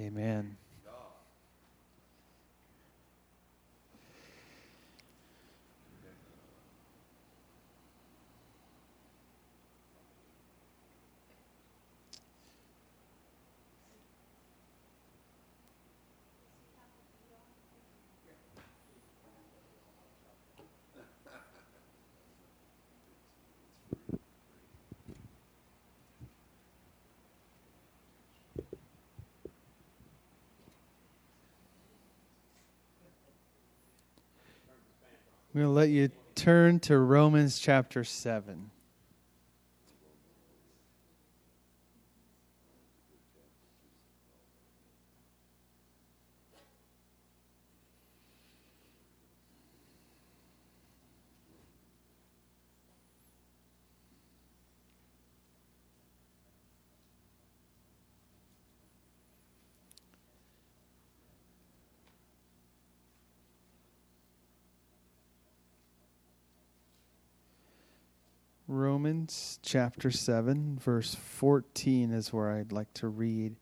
Amen. I'm going to let you turn to Romans chapter 7. Romans chapter 7, verse 14 is where I'd like to read.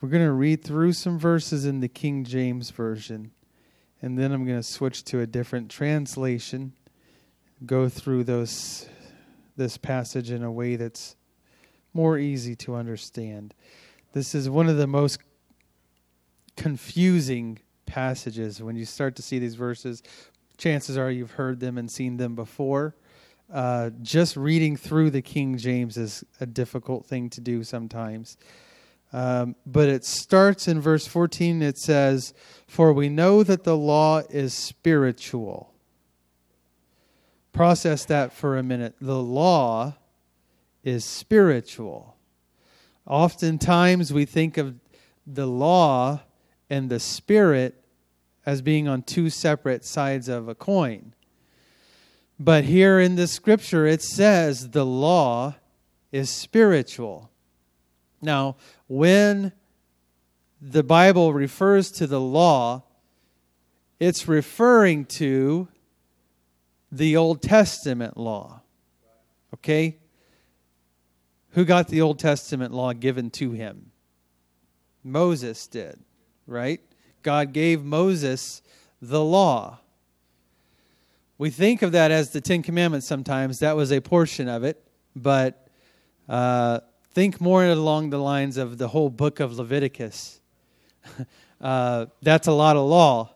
We're going to read through some verses in the King James Version, and then I'm going to switch to a different translation, go through this passage in a way that's more easy to understand. This is one of the most confusing passages. When you start to see these verses, chances are you've heard them and seen them before. Just reading through the King James is a difficult thing to do sometimes. But it starts in verse 14. It says, "For we know that the law is spiritual." Process that for a minute. The law is spiritual. Oftentimes we think of the law and the spirit as being on two separate sides of a coin. But here in the scripture, it says the law is spiritual. Now, when the Bible refers to the law, it's referring to the Old Testament law. Okay? Who got the Old Testament law given to him? Moses did, right? God gave Moses the law. We think of that as the Ten Commandments sometimes. That was a portion of it. But think more along the lines of the whole book of Leviticus. That's a lot of law.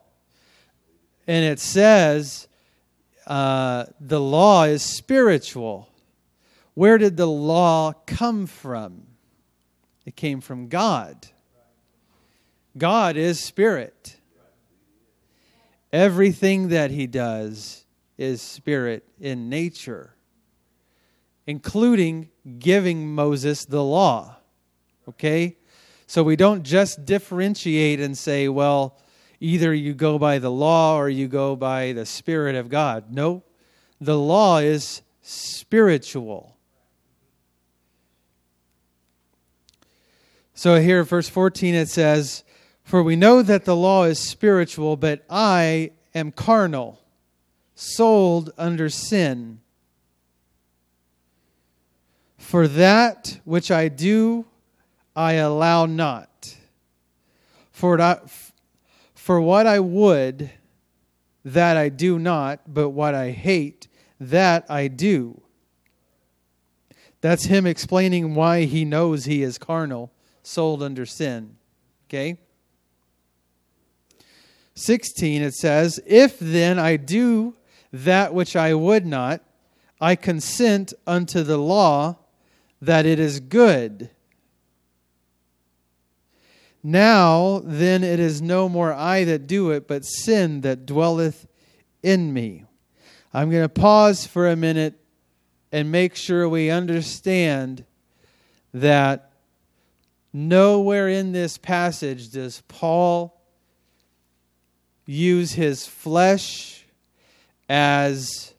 And it says the law is spiritual. Where did the law come from? It came from God. God is spirit. Everything that he does is spirit in nature, including giving Moses the law. Okay? So we don't just differentiate and say, well, either you go by the law or you go by the Spirit of God. No, the law is spiritual. So here, verse 14, it says, "For we know that the law is spiritual, but I am carnal, sold under sin. For that which I do, I allow not. For what I would, that I do not, but what I hate, that I do." That's him explaining why he knows he is carnal, sold under sin. Okay? 16, it says, "If then I do that which I would not, I consent unto the law that it is good. Now then it is no more I that do it, but sin that dwelleth in me." I'm going to pause for a minute and make sure we understand that nowhere in this passage does Paul use his flesh as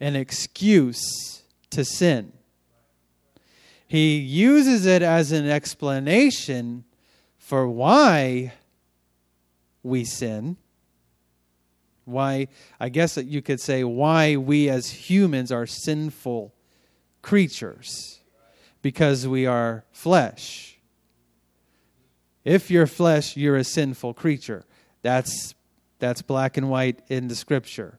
an excuse to sin. He uses it as an explanation for why we sin. Why, I guess that you could say, why we as humans are sinful creatures. Because we are flesh. If you're flesh, you're a sinful creature. That's black and white in the scripture.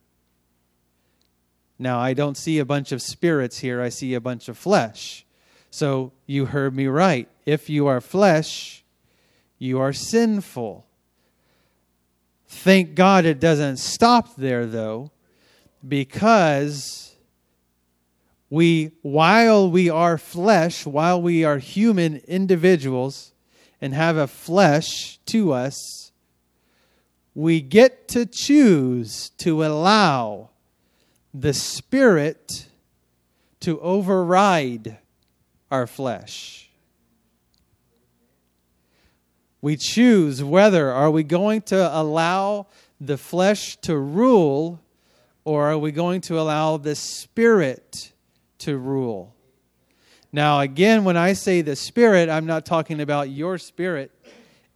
Now, I don't see a bunch of spirits here. I see a bunch of flesh. So you heard me right. If you are flesh, you are sinful. Thank God it doesn't stop there, though, because while we are flesh, while we are human individuals and have a flesh to us, we get to choose to allow the Spirit to override our flesh. We choose whether are we going to allow the flesh to rule, or are we going to allow the Spirit to rule? Now, again, when I say the Spirit, I'm not talking about your spirit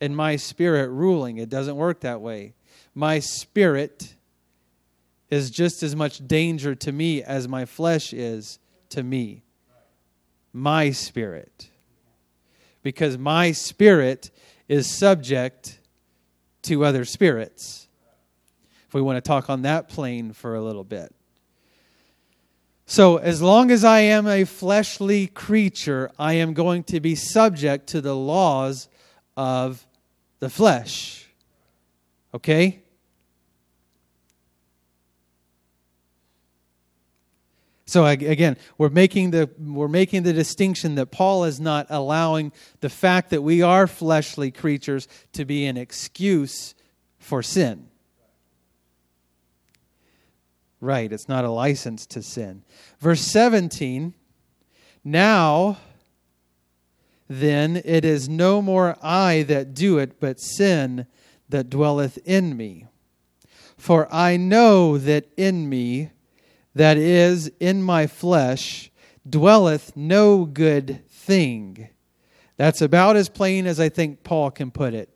and my spirit ruling. It doesn't work that way. My spirit is just as much danger to me as my flesh is to me. My spirit. Because my spirit is subject to other spirits. If we want to talk on that plane for a little bit. So as long as I am a fleshly creature, I am going to be subject to the laws of the flesh. Okay? So again, we're making the distinction that Paul is not allowing the fact that we are fleshly creatures to be an excuse for sin. Right, it's not a license to sin. Verse 17, now then it is no more I that do it, but sin that dwelleth in me. For I know that in me, that is, in my flesh, dwelleth no good thing. That's about as plain as I think Paul can put it.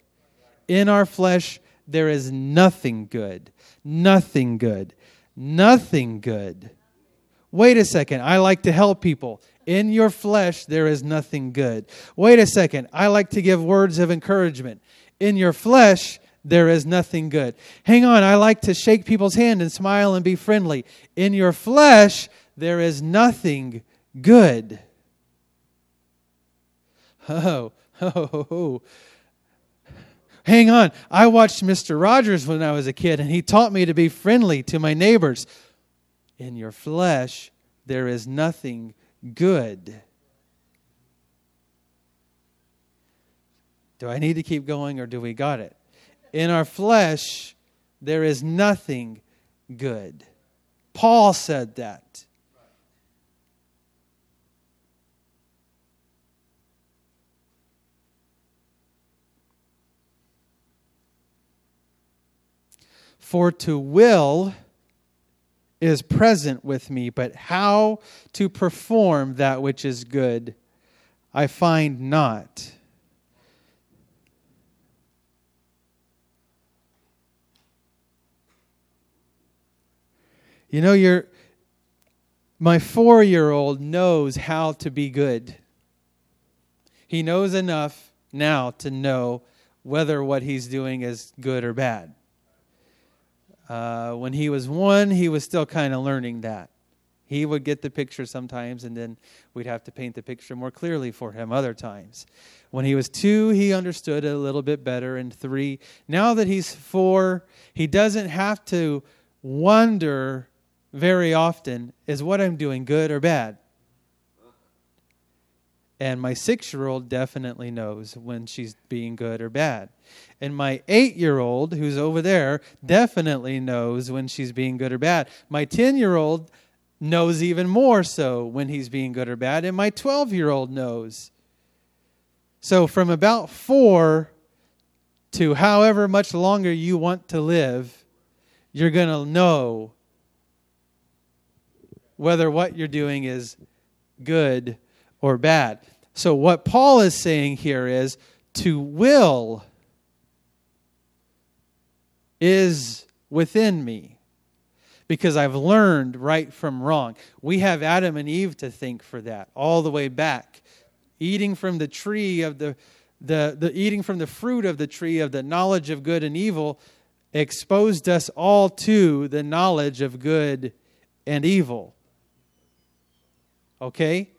In our flesh, there is nothing good. Nothing good. Nothing good. Wait a second. I like to help people. In your flesh, there is nothing good. Wait a second. I like to give words of encouragement. In your flesh, there is nothing good. Hang on, I like to shake people's hand and smile and be friendly. In your flesh, there is nothing good. Oh. Hang on, I watched Mr. Rogers when I was a kid, and he taught me to be friendly to my neighbors. In your flesh, there is nothing good. Do I need to keep going, or do we got it? In our flesh, there is nothing good. Paul said that. For to will is present with me, but how to perform that which is good, I find not. You know, my 4-year-old knows how to be good. He knows enough now to know whether what he's doing is good or bad. When he was 1, he was still kind of learning that. He would get the picture sometimes, and then we'd have to paint the picture more clearly for him other times. When he was 2, he understood it a little bit better, and 3. Now that he's 4, he doesn't have to wonder very often, is what I'm doing good or bad? And my 6-year-old definitely knows when she's being good or bad. And my 8-year-old, who's over there, definitely knows when she's being good or bad. My 10-year-old knows even more so when he's being good or bad. And my 12-year-old knows. So from about 4 to however much longer you want to live, you're going to know whether what you're doing is good or bad. So what Paul is saying here is to will is within me because I've learned right from wrong. We have Adam and Eve to thank for that all the way back. Eating from the tree of the the eating from the fruit of the tree of the knowledge of good and evil exposed us all to the knowledge of good and evil. Okay?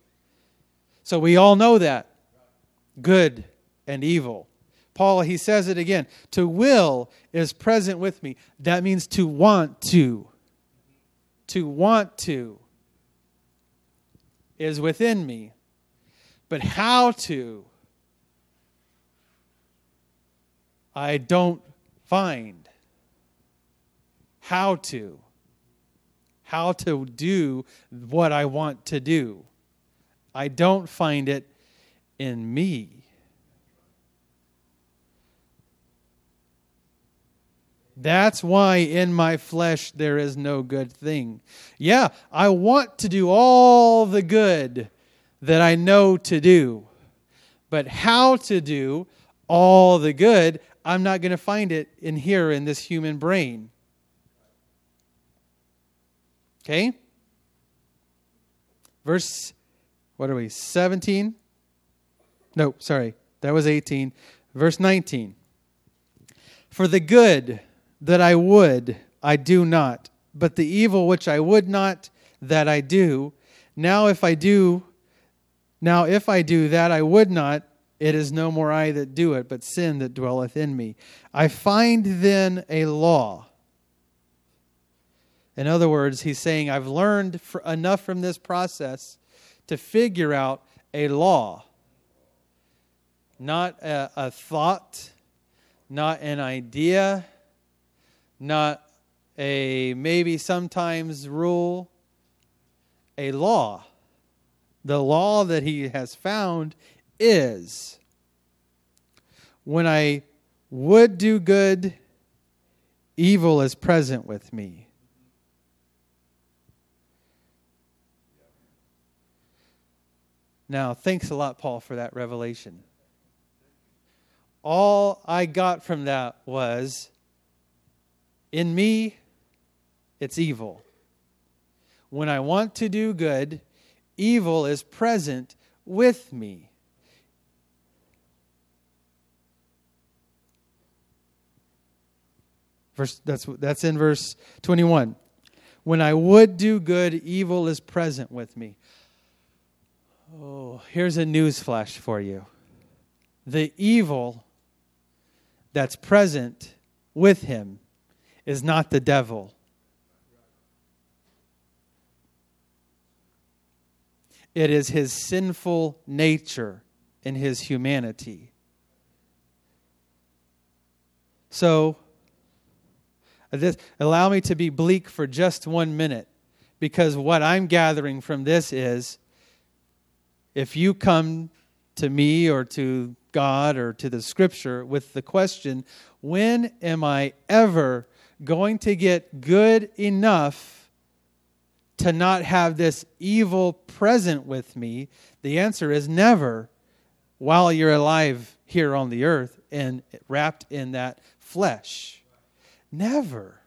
So we all know that. Good and evil. Paul, he says it again. To will is present with me. That means to want to. To want to is within me. But how to, I don't find. How to. How to do what I want to do. I don't find it in me. That's why in my flesh there is no good thing. Yeah, I want to do all the good that I know to do. But how to do all the good, I'm not going to find it in here in this human brain. Okay? Verse, 17? No, sorry, that was 18. Verse 19. For the good that I would, I do not, but the evil which I would not, that I do. Now if I do that I would not, it is no more I that do it, but sin that dwelleth in me. I find then a law. In other words, he's saying, I've learned enough from this process to figure out a law. Not a thought, not an idea, not a maybe sometimes rule, a law. The law that he has found is when I would do good, evil is present with me. Now, thanks a lot, Paul, for that revelation. All I got from that was, in me, it's evil. When I want to do good, evil is present with me. That's in verse 21. When I would do good, evil is present with me. Oh, here's a news flash for you. The evil that's present with him is not the devil. It is his sinful nature and his humanity. So, allow me to be bleak for just 1 minute, because what I'm gathering from this is, if you come to me or to God or to the Scripture with the question, when am I ever going to get good enough to not have this evil present with me? The answer is never, while you're alive here on the earth and wrapped in that flesh. Never.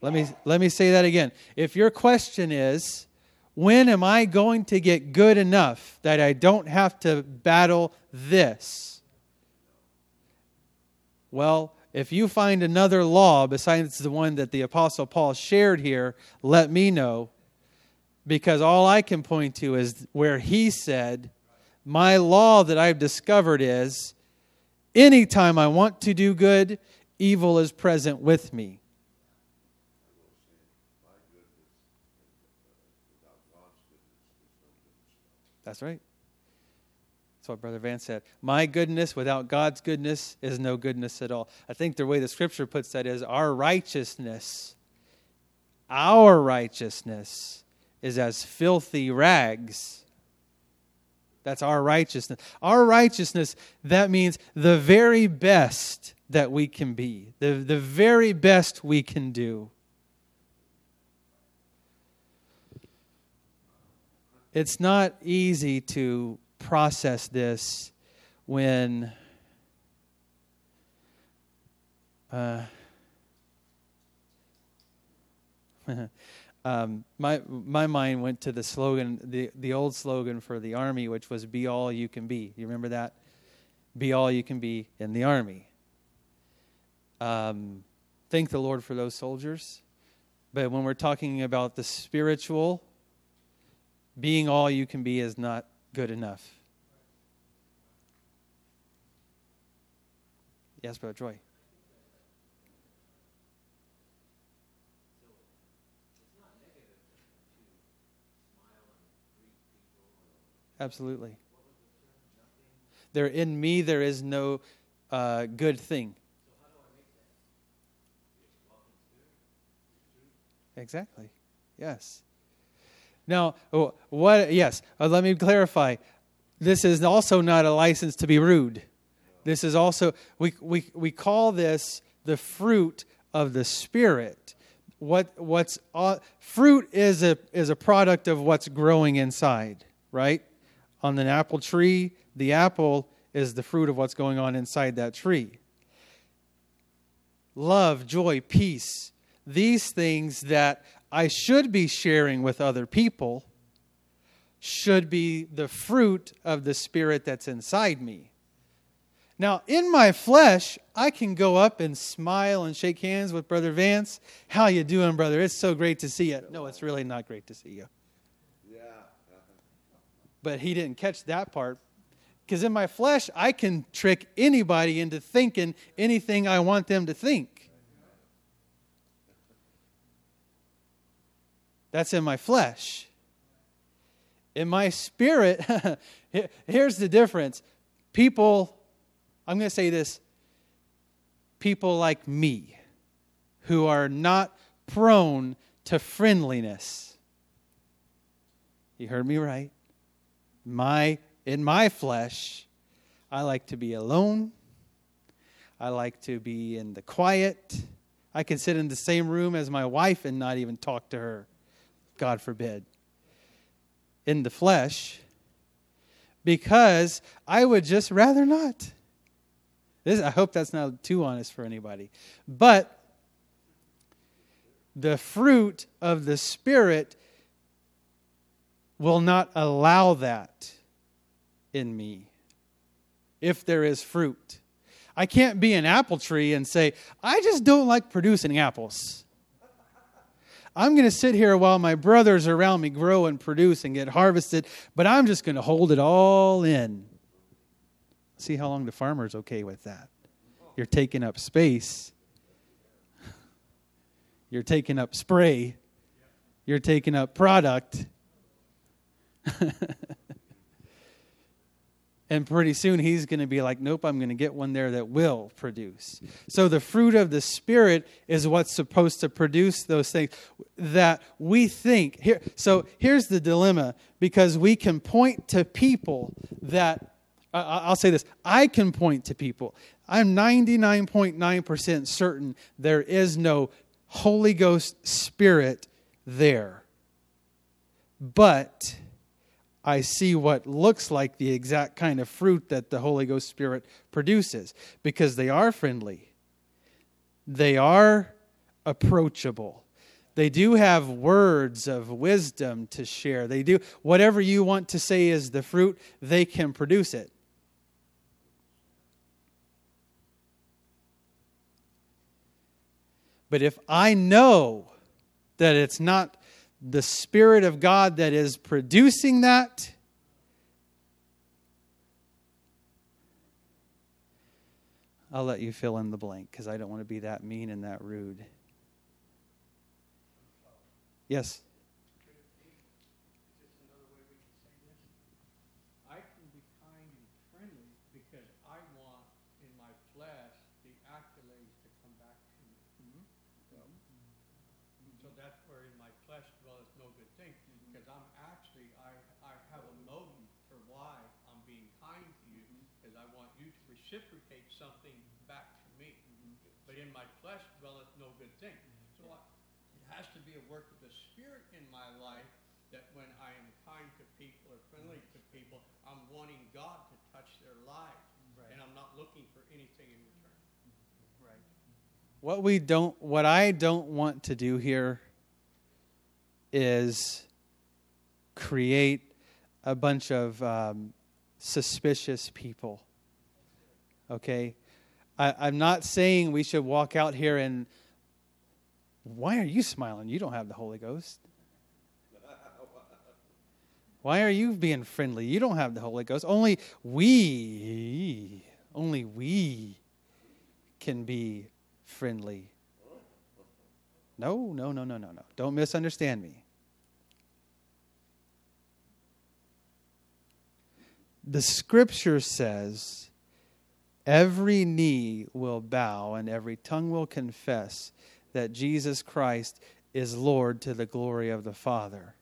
Let me say that again. If your question is, when am I going to get good enough that I don't have to battle this? Well, if you find another law besides the one that the Apostle Paul shared here, let me know, because all I can point to is where he said, my law that I've discovered is, anytime I want to do good, evil is present with me. That's right. That's what Brother Van said. My goodness without God's goodness is no goodness at all. I think the way the Scripture puts that is our righteousness is as filthy rags. That's our righteousness. Our righteousness, that means the very best that we can be, the very best we can do. It's not easy to process this when My mind went to the slogan, the old slogan for the Army, which was "Be all you can be." You remember that? Be all you can be in the Army. Thank the Lord for those soldiers. But when we're talking about the spiritual, being all you can be is not good enough. Yes, Brother Troy. Absolutely. There in me, there is no good thing. So how do I make that? Exactly. Yes. Now, what? Yes. Let me clarify. This is also not a license to be rude. This is also we call this the fruit of the Spirit. What's fruit is a product of what's growing inside, right? On an apple tree, the apple is the fruit of what's going on inside that tree. Love, joy, peace. These things that I should be sharing with other people should be the fruit of the Spirit that's inside me. Now, in my flesh, I can go up and smile and shake hands with Brother Vance. How you doing, brother? It's so great to see you. No, it's really not great to see you. But he didn't catch that part. Because in my flesh, I can trick anybody into thinking anything I want them to think. That's in my flesh. In my spirit, here's the difference. People, I'm going to say this. People like me who are not prone to friendliness. You heard me right. In my flesh, I like to be alone. I like to be in the quiet. I can sit in the same room as my wife and not even talk to her. God forbid. In the flesh, because I would just rather not. I hope that's not too honest for anybody. But the fruit of the Spirit will not allow that in me if there is fruit. I can't be an apple tree and say, I just don't like producing apples. I'm going to sit here while my brothers around me grow and produce and get harvested, but I'm just going to hold it all in. See how long the farmer's okay with that. You're taking up space. You're taking up spray. You're taking up product. And pretty soon he's going to be like, nope, I'm going to get one there that will produce. So the fruit of the Spirit is what's supposed to produce those things that we think. Here, so here's the dilemma, because we can point to people that, I'll say this, I can point to people. I'm 99.9% certain there is no Holy Ghost Spirit there. But I see what looks like the exact kind of fruit that the Holy Ghost Spirit produces, because they are friendly. They are approachable. They do have words of wisdom to share. They do whatever you want to say is the fruit, they can produce it. But if I know that it's not the Spirit of God that is producing that, I'll let you fill in the blank, because I don't want to be that mean and that rude. Yes? I can be kind and friendly because I want in my flesh the accolades to come back to me. So that's where in my flesh dwells no good thing, because I have a motive for why I'm being kind to you, because I want you to reciprocate something back to me. But in my flesh dwells no good thing. So it has to be a work of the Spirit in my life that when I am kind to people or friendly to people, I'm wanting God to touch their lives, and I'm not looking for anything in return. What I don't want to do here is create a bunch of suspicious people. Okay? I'm not saying we should walk out here and, why are you smiling? You don't have the Holy Ghost. Why are you being friendly? You don't have the Holy Ghost. Only we can be friendly. No. Don't misunderstand me. The Scripture says, every knee will bow and every tongue will confess that Jesus Christ is Lord to the glory of the Father.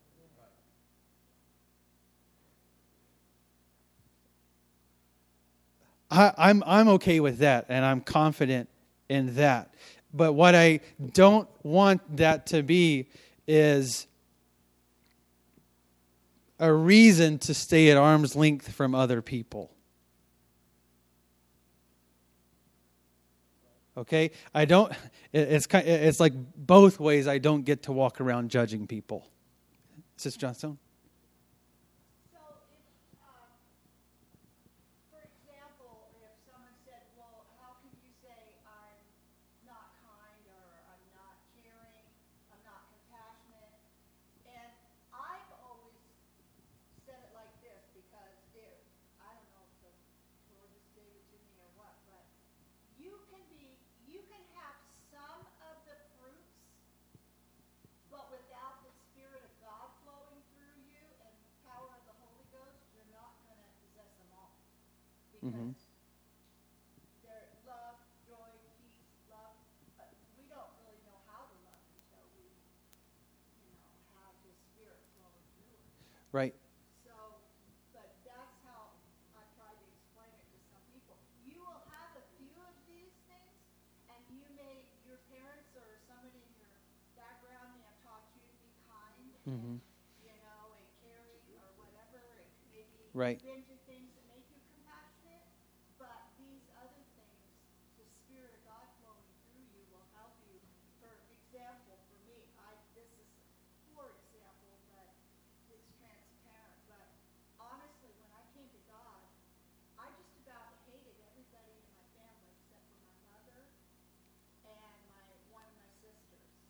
I'm okay with that, and I'm confident in that. But what I don't want that to be is a reason to stay at arm's length from other people. Okay? It's like both ways. I don't get to walk around judging people. Sister Johnstone? Mm-hmm. Their love, joy, peace, love. We don't really know how to love until we, have the Spirit flowing through us. Right. So, but that's how I try to explain it to some people. You will have a few of these things, and your parents or somebody in your background may have taught you to be kind, mm-hmm. And caring or whatever, and maybe right.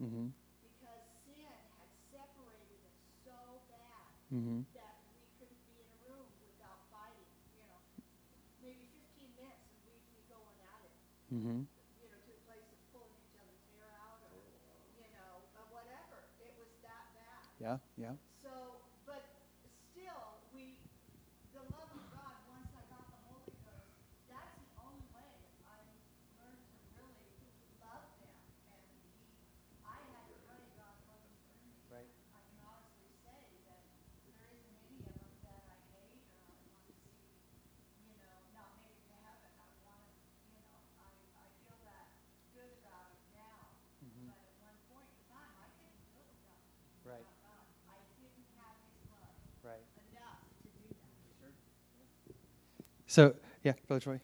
Mm-hmm. Because sin had separated us so bad mm-hmm. that we couldn't be in a room without fighting, maybe 15 minutes and we'd be going at it, mm-hmm. To the place of pulling each other's hair out or, or whatever. It was that bad. Yeah. So, but still, the love of God, once I got the Holy Ghost, that's the only way I learned to really love them. So, yeah, Brother Troy.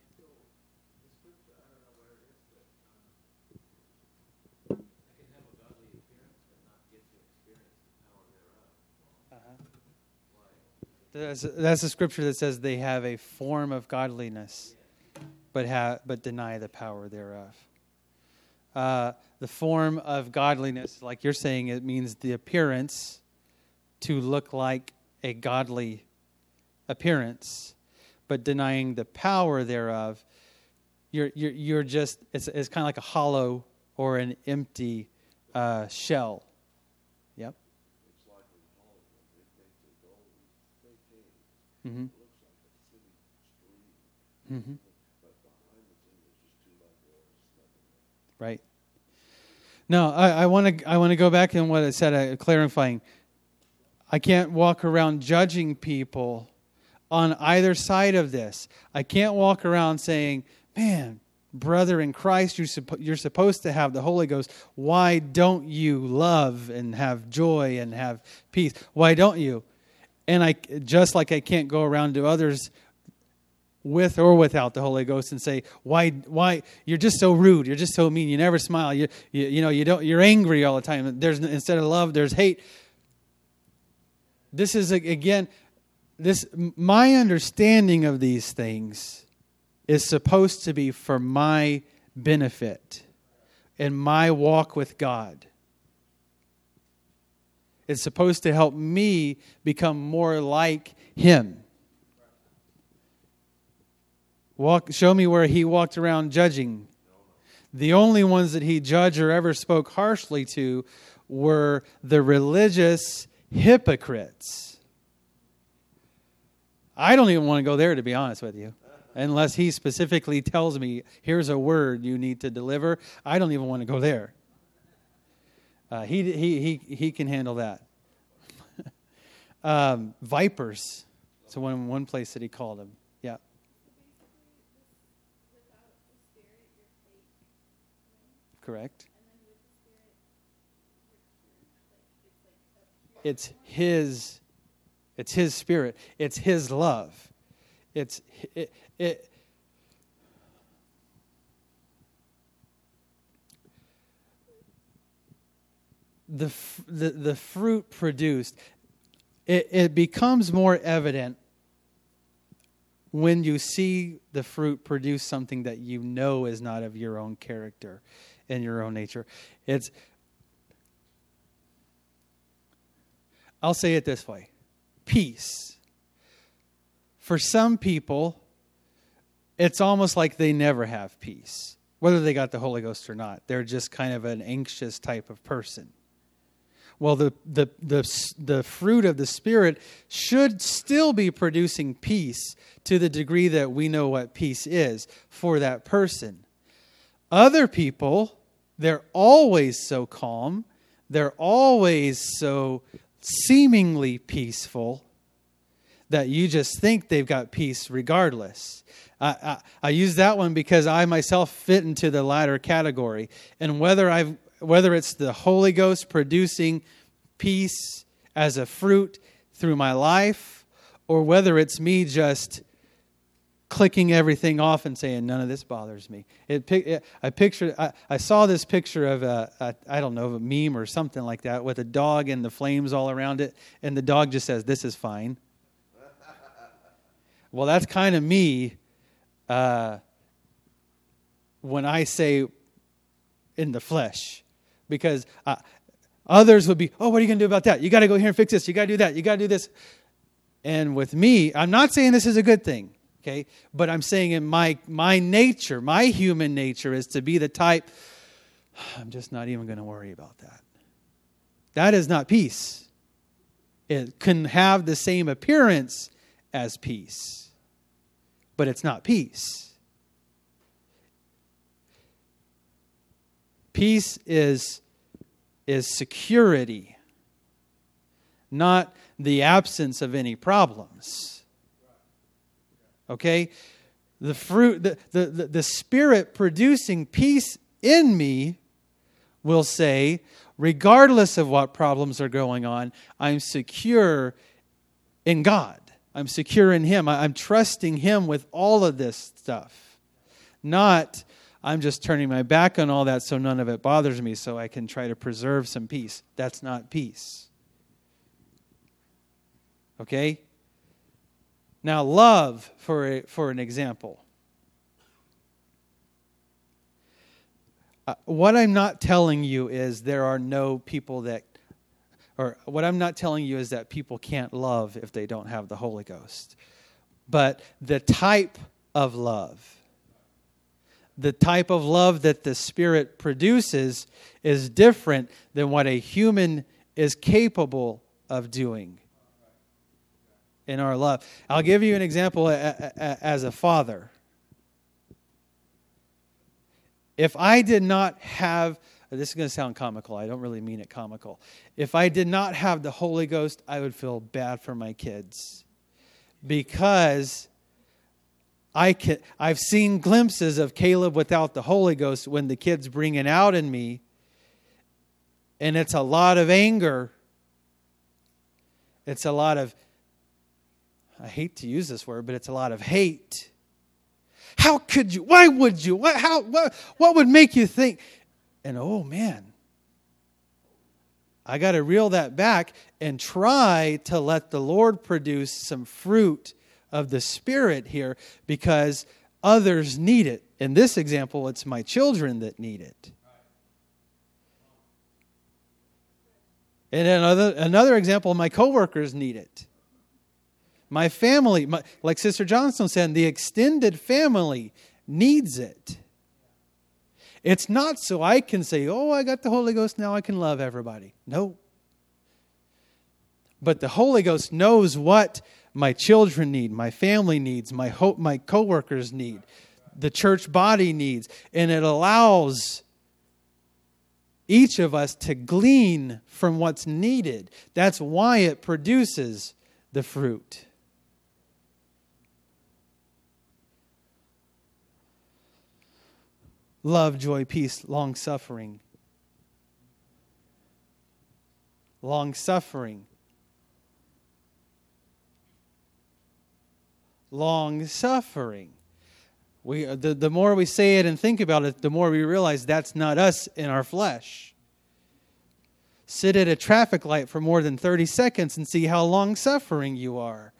That's a scripture that says they have a form of godliness, but deny the power thereof. The form of godliness, like you're saying, it means the appearance to look like a godly appearance. But denying the power thereof, you're just it's kind of like a hollow or an empty shell. Yep. It's like a hollow. They take it looks like a city street. Mm-hmm. But behind the thing is just too much water. Right. No, I want to go back in what I said, clarifying. I can't walk around judging people. On either side of this, I can't walk around saying, man, brother in Christ, you're supposed to have the Holy Ghost. Why don't you love and have joy and have peace? Why don't you? And I can't go around to others with or without the Holy Ghost and say, why you're just so rude. You're just so mean. You never smile. You're angry all the time. There's, instead of love, there's hate. This is, again, this my understanding of these things is supposed to be for my benefit in my walk with God. It's supposed to help me become more like Him. Show me where He walked around judging. The only ones that He judged or ever spoke harshly to were the religious hypocrites. I don't even want to go there, to be honest with you. Unless He specifically tells me, here's a word you need to deliver. I don't even want to go there. He can handle that. Vipers. That's one place that He called them. Yeah. Correct. It's His Spirit. It's His love. The fruit produced, it becomes more evident when you see the fruit produce something that you know is not of your own character and your own nature. I'll say it this way. Peace. For some people, it's almost like they never have peace, whether they got the Holy Ghost or not. They're just kind of an anxious type of person. Well, the fruit of the Spirit should still be producing peace to the degree that we know what peace is for that person. Other people, they're always so calm. They're always so seemingly peaceful that you just think they've got peace regardless. I use that one because I myself fit into the latter category. And whether it's the Holy Ghost producing peace as a fruit through my life, or whether it's me just clicking everything off and saying, none of this bothers me. I saw this picture of a meme or something like that with a dog and the flames all around it. And the dog just says, this is fine. Well, that's kind of me when I say in the flesh. Because others would be, oh, what are you going to do about that? You got to go here and fix this. You got to do that. You got to do this. And with me, I'm not saying this is a good thing, okay? But I'm saying in my nature, my human nature is to be the type, I'm just not even going to worry about that. That is not peace. It can have the same appearance as peace, but it's not peace. Peace is security, not the absence of any problems. Okay? The fruit, the Spirit producing peace in me will say, regardless of what problems are going on, I'm secure in God. I'm secure in Him. I'm trusting Him with all of this stuff. Not I'm just turning my back on all that so none of it bothers me so I can try to preserve some peace. That's not peace. Okay? Now, love, for an example. What I'm not telling you is what I'm not telling you is that people can't love if they don't have the Holy Ghost. But the type of love, the type of love that the Spirit produces is different than what a human is capable of doing in our love. I'll give you an example as a father. If I did not have, this is going to sound comical, I don't really mean it comical. If I did not have the Holy Ghost, I would feel bad for my kids because I've seen glimpses of Caleb without the Holy Ghost when the kids bring it out in me. And it's a lot of anger. It's a lot of, I hate to use this word, but it's a lot of hate. How could you? Why would you? What would make you think? And oh man, I got to reel that back and try to let the Lord produce some fruit of the Spirit here, because others need it. In this example, it's my children that need it. And another example, my coworkers need it. My family, like Sister Johnstone said, the extended family needs it. It's not so I can say, oh, I got the Holy Ghost, now I can love everybody. No. But the Holy Ghost knows what my children need, my family needs, my coworkers need, the church body needs. And it allows each of us to glean from what's needed. That's why it produces the fruit. Love, joy, peace, long-suffering. Long-suffering. Long-suffering. The more we say it and think about it, the more we realize that's not us in our flesh. Sit at a traffic light for more than 30 seconds and see how long-suffering you are.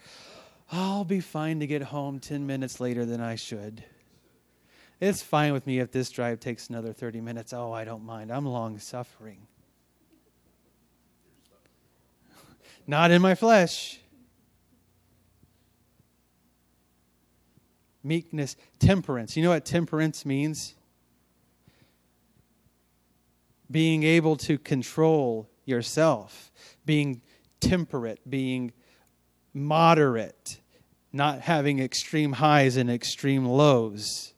I'll be fine to get home 10 minutes later than I should. It's fine with me if this drive takes another 30 minutes. Oh, I don't mind. I'm long-suffering. Not in my flesh. Meekness, temperance. You know what temperance means? Being able to control yourself, being temperate, being moderate, not having extreme highs and extreme lows.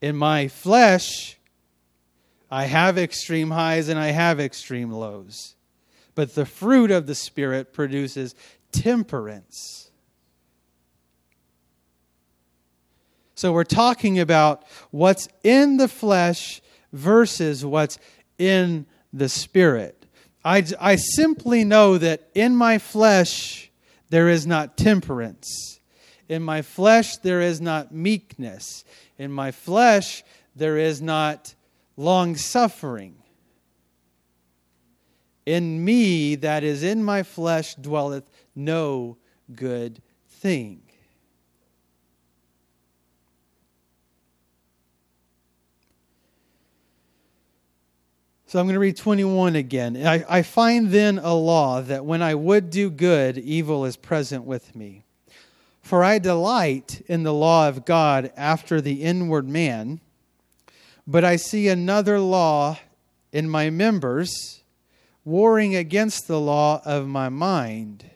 In my flesh, I have extreme highs and I have extreme lows. But the fruit of the Spirit produces temperance. So we're talking about what's in the flesh versus what's in the Spirit. I simply know that in my flesh there is not temperance. In my flesh there is not meekness. In my flesh there is not long-suffering. In me, that is in my flesh, dwelleth no good thing. So I'm going to read 21 again. I find then a law that when I would do good, evil is present with me. For I delight in the law of God after the inward man, but I see another law in my members, warring against the law of my mind,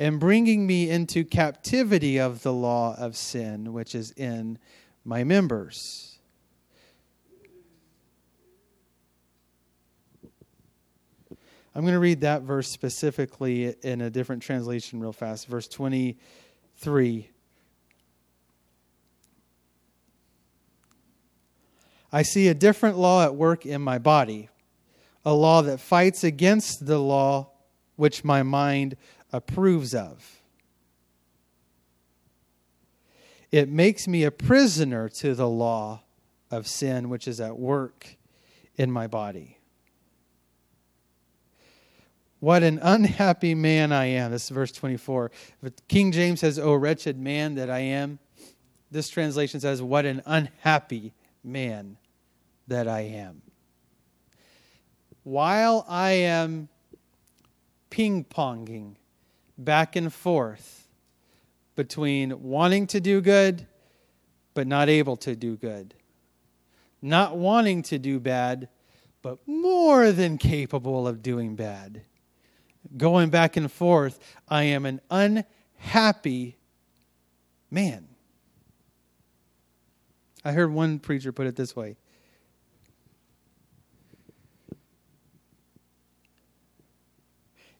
and bringing me into captivity of the law of sin, which is in my members. I'm going to read that verse specifically in a different translation real fast. Verse 23. I see a different law at work in my body, a law that fights against the law which my mind approves of. It makes me a prisoner to the law of sin which is at work in my body. What an unhappy man I am. This is verse 24. King James says, O wretched man that I am. This translation says, what an unhappy man that I am. While I am ping-ponging back and forth between wanting to do good but not able to do good, not wanting to do bad but more than capable of doing bad, going back and forth, I am an unhappy man. I heard one preacher put it this way.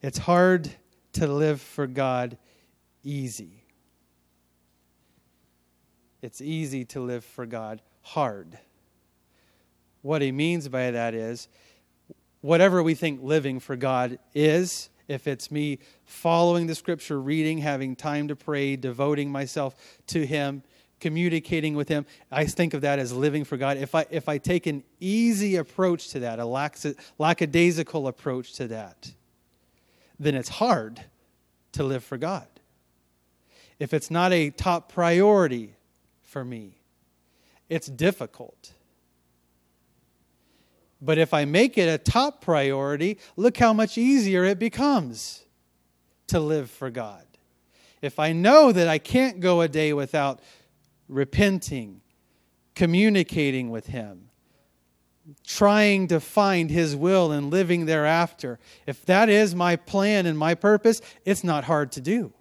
It's hard to live for God easy. It's easy to live for God hard. What he means by that is, whatever we think living for God is, if it's me following the scripture, reading, having time to pray, devoting myself to him, communicating with him. I think of that as living for God. If I take an easy approach to that, a lackadaisical approach to that, then it's hard to live for God. If it's not a top priority for me, it's difficult. But if I make it a top priority, look how much easier it becomes to live for God. If I know that I can't go a day without repenting, communicating with him, trying to find his will and living thereafter, if that is my plan and my purpose, it's not hard to do.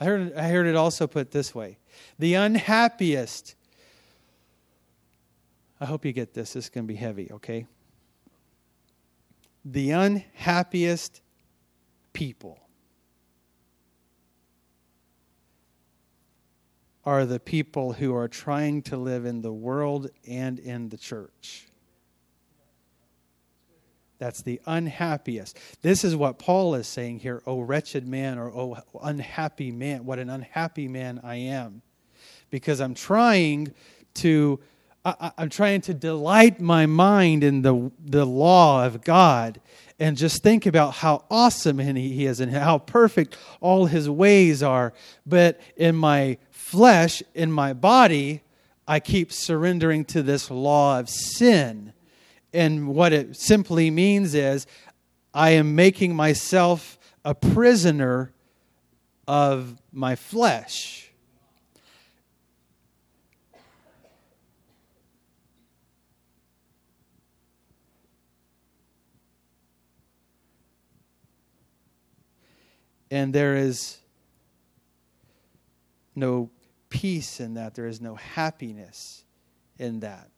I heard it also put this way. The unhappiest, I hope you get this. This is going to be heavy, okay? The unhappiest people are the people who are trying to live in the world and in the church. That's the unhappiest. This is what Paul is saying here, "O wretched man," or "O unhappy man, what an unhappy man I am." Because I'm trying to delight my mind in the law of God and just think about how awesome he is and how perfect all his ways are. But in my flesh, in my body, I keep surrendering to this law of sin. And what it simply means is I am making myself a prisoner of my flesh. And there is no peace in that. There is no happiness in that.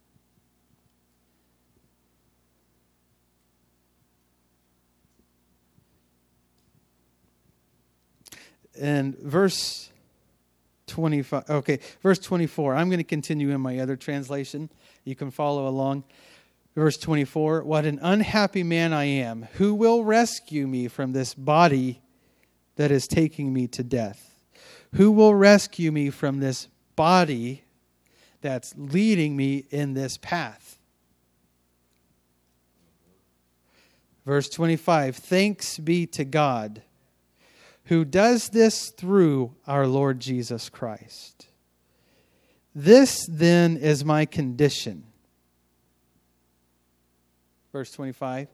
And verse 25, okay, verse 24. I'm going to continue in my other translation. You can follow along. Verse 24, "What an unhappy man I am. Who will rescue me from this body that is taking me to death? Who will rescue me from this body that's leading me in this path?" Verse 25, "Thanks be to God, who does this through our Lord Jesus Christ. This then is my condition." Verse 25.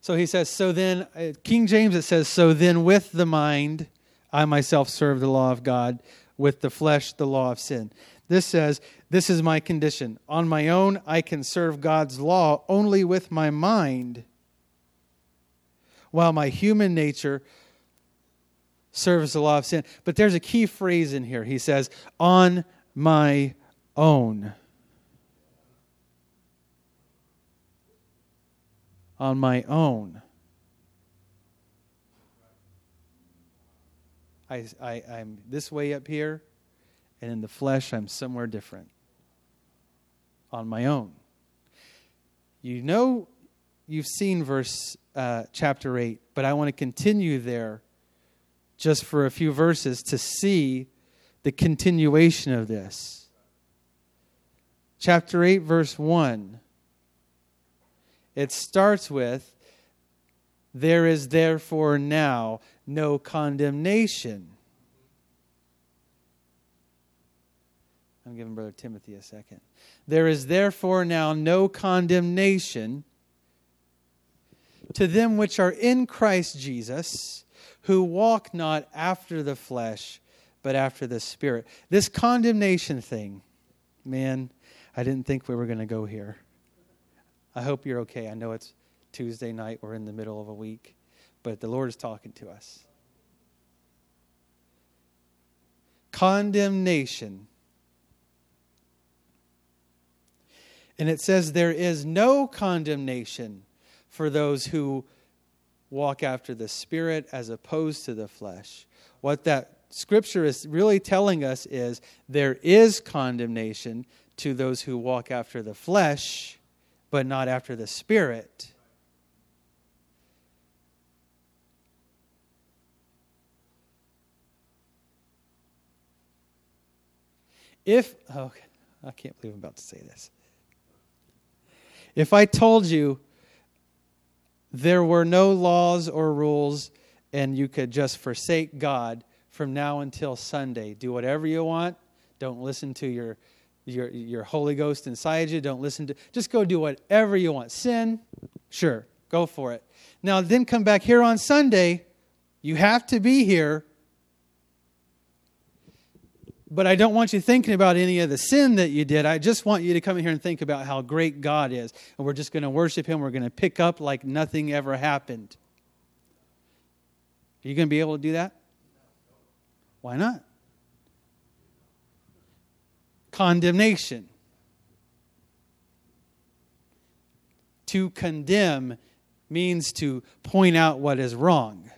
So he says, so then, King James, it says, "So then with the mind, I myself serve the law of God, with the flesh, the law of sin." This says, this is my condition. On my own, I can serve God's law only with my mind, while my human nature serves the law of sin. But there's a key phrase in here. He says, "on my own." On my own. I'm this way up here, and in the flesh I'm somewhere different. On my own. You know, you've seen verse chapter 8, but I want to continue there just for a few verses to see the continuation of this. Chapter 8, verse 1. It starts with, "There is therefore now no condemnation." I'm giving Brother Timothy a second. "There is therefore now no condemnation to them which are in Christ Jesus, who walk not after the flesh, but after the Spirit." This condemnation thing, man, I didn't think we were going to go here. I hope you're okay. I know it's Tuesday night. We're in the middle of a week. But the Lord is talking to us. Condemnation. And it says there is no condemnation for those who walk after the Spirit as opposed to the flesh. What that scripture is really telling us is there is condemnation to those who walk after the flesh, but not after the Spirit. I can't believe I'm about to say this. If I told you there were no laws or rules and you could just forsake God from now until Sunday, do whatever you want, don't listen to your Holy Ghost inside you, just go do whatever you want. Sin, sure, go for it. Now then come back here on Sunday, you have to be here, but I don't want you thinking about any of the sin that you did. I just want you to come in here and think about how great God is. And we're just going to worship Him. We're going to pick up like nothing ever happened. Are you going to be able to do that? Why not? Condemnation. To condemn means to point out what is wrong.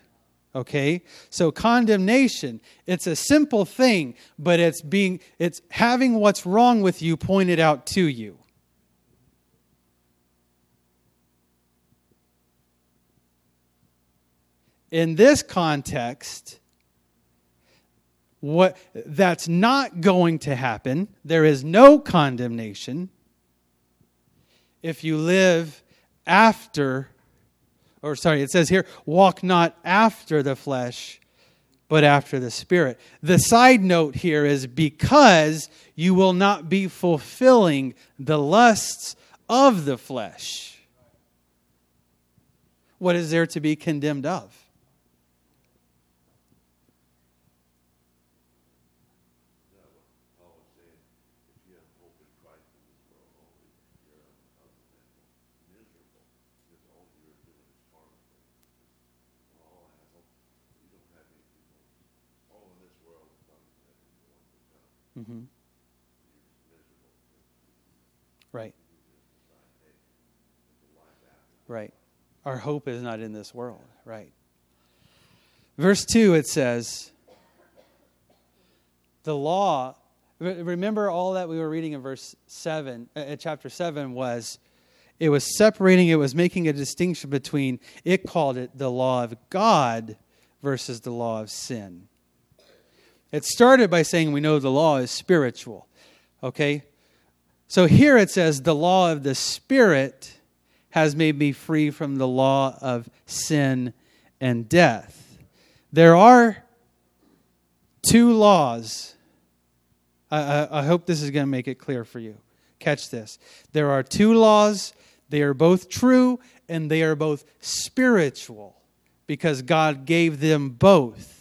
Okay, so condemnation, it's a simple thing, but it's having what's wrong with you pointed out to you. In this context, that's not going to happen. There is no condemnation if you live after. It says here, walk not after the flesh, but after the Spirit. The side note here is because you will not be fulfilling the lusts of the flesh. What is there to be condemned of? Mm-hmm. Right. Our hope is not in this world. Right. Verse 2, it says, the law, remember all that we were reading in chapter 7 was, it was separating, it was making a distinction between, it called it the law of God versus the law of sin. It started by saying we know the law is spiritual, okay? So here it says the law of the Spirit has made me free from the law of sin and death. There are two laws. I hope this is going to make it clear for you. Catch this. There are two laws. They are both true and they are both spiritual because God gave them both.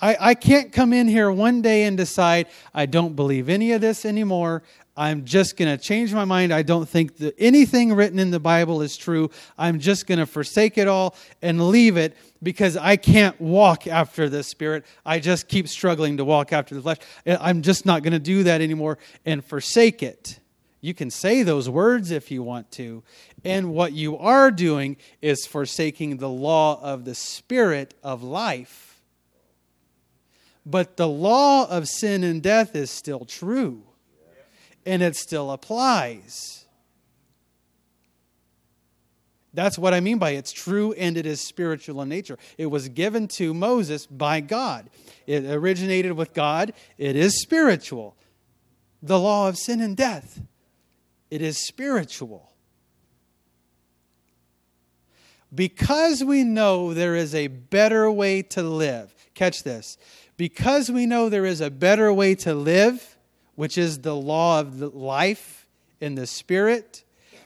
I can't come in here one day and decide, I don't believe any of this anymore. I'm just going to change my mind. I don't think that anything written in the Bible is true. I'm just going to forsake it all and leave it because I can't walk after the Spirit. I just keep struggling to walk after the flesh. I'm just not going to do that anymore and forsake it. You can say those words if you want to. And what you are doing is forsaking the law of the Spirit of life. But the law of sin and death is still true. And it still applies. That's what I mean by it's true and it is spiritual in nature. It was given to Moses by God. It originated with God. It is spiritual. The law of sin and death. It is spiritual. Because we know there is a better way to live. Catch this. Because we know there is a better way to live, which is the law of life in the Spirit,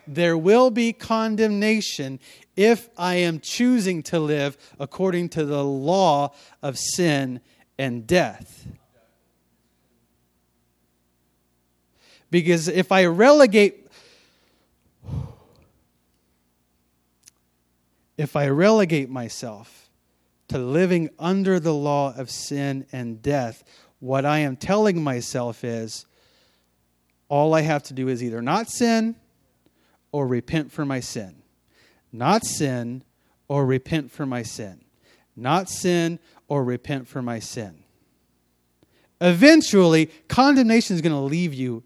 there will be condemnation if I am choosing to live according to the law of sin and death. Because if I relegate myself to living under the law of sin and death, what I am telling myself is all I have to do is either not sin or repent for my sin. Not sin or repent for my sin. Not sin or repent for my sin. Eventually, condemnation is going to leave you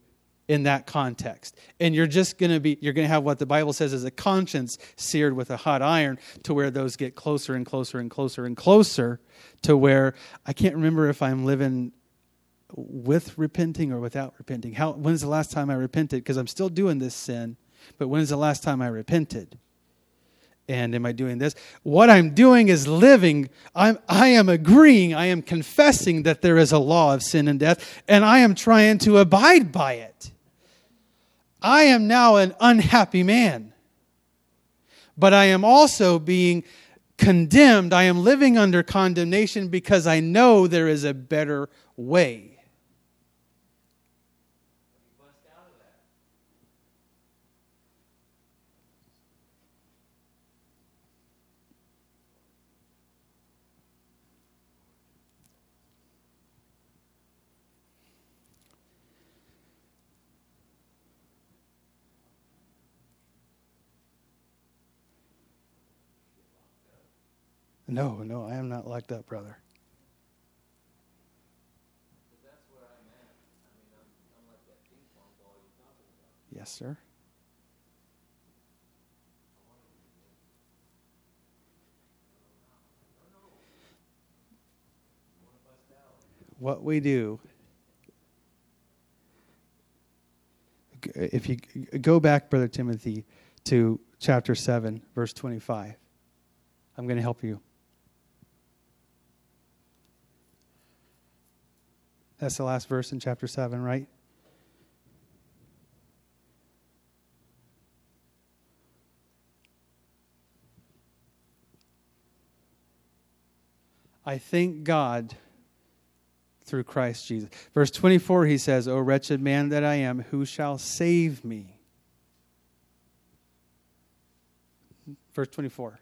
in that context. And you're going to have what the Bible says is a conscience seared with a hot iron, to where those get closer and closer and closer and closer, to where I can't remember if I'm living with repenting or without repenting. When's the last time I repented? Because I'm still doing this sin, but when's the last time I repented? And am I doing this? What I'm doing is living. I am agreeing. I am confessing that there is a law of sin and death, and I am trying to abide by it. I am now an unhappy man. But I am also being condemned. I am living under condemnation because I know there is a better way. No, I am not locked up, brother. That's where I'm at. I mean, I'm like that ping pong ball you're talking about. Yes, sir. What we do, if you go back, Brother Timothy, to chapter 7, verse 25, I'm going to help you. That's the last verse in chapter 7, right? I thank God through Christ Jesus. Verse 24, he says, O wretched man that I am, who shall save me? Verse 24.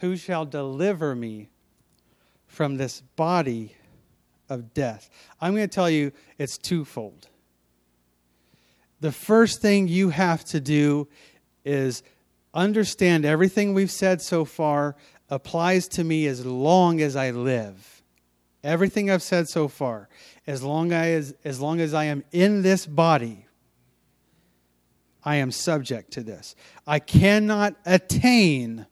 Who shall deliver me from this body of death? I'm going to tell you it's twofold. The first thing you have to do is understand everything we've said so far applies to me as long as I live. Everything I've said so far, as long as I am in this body, I am subject to this. I cannot attain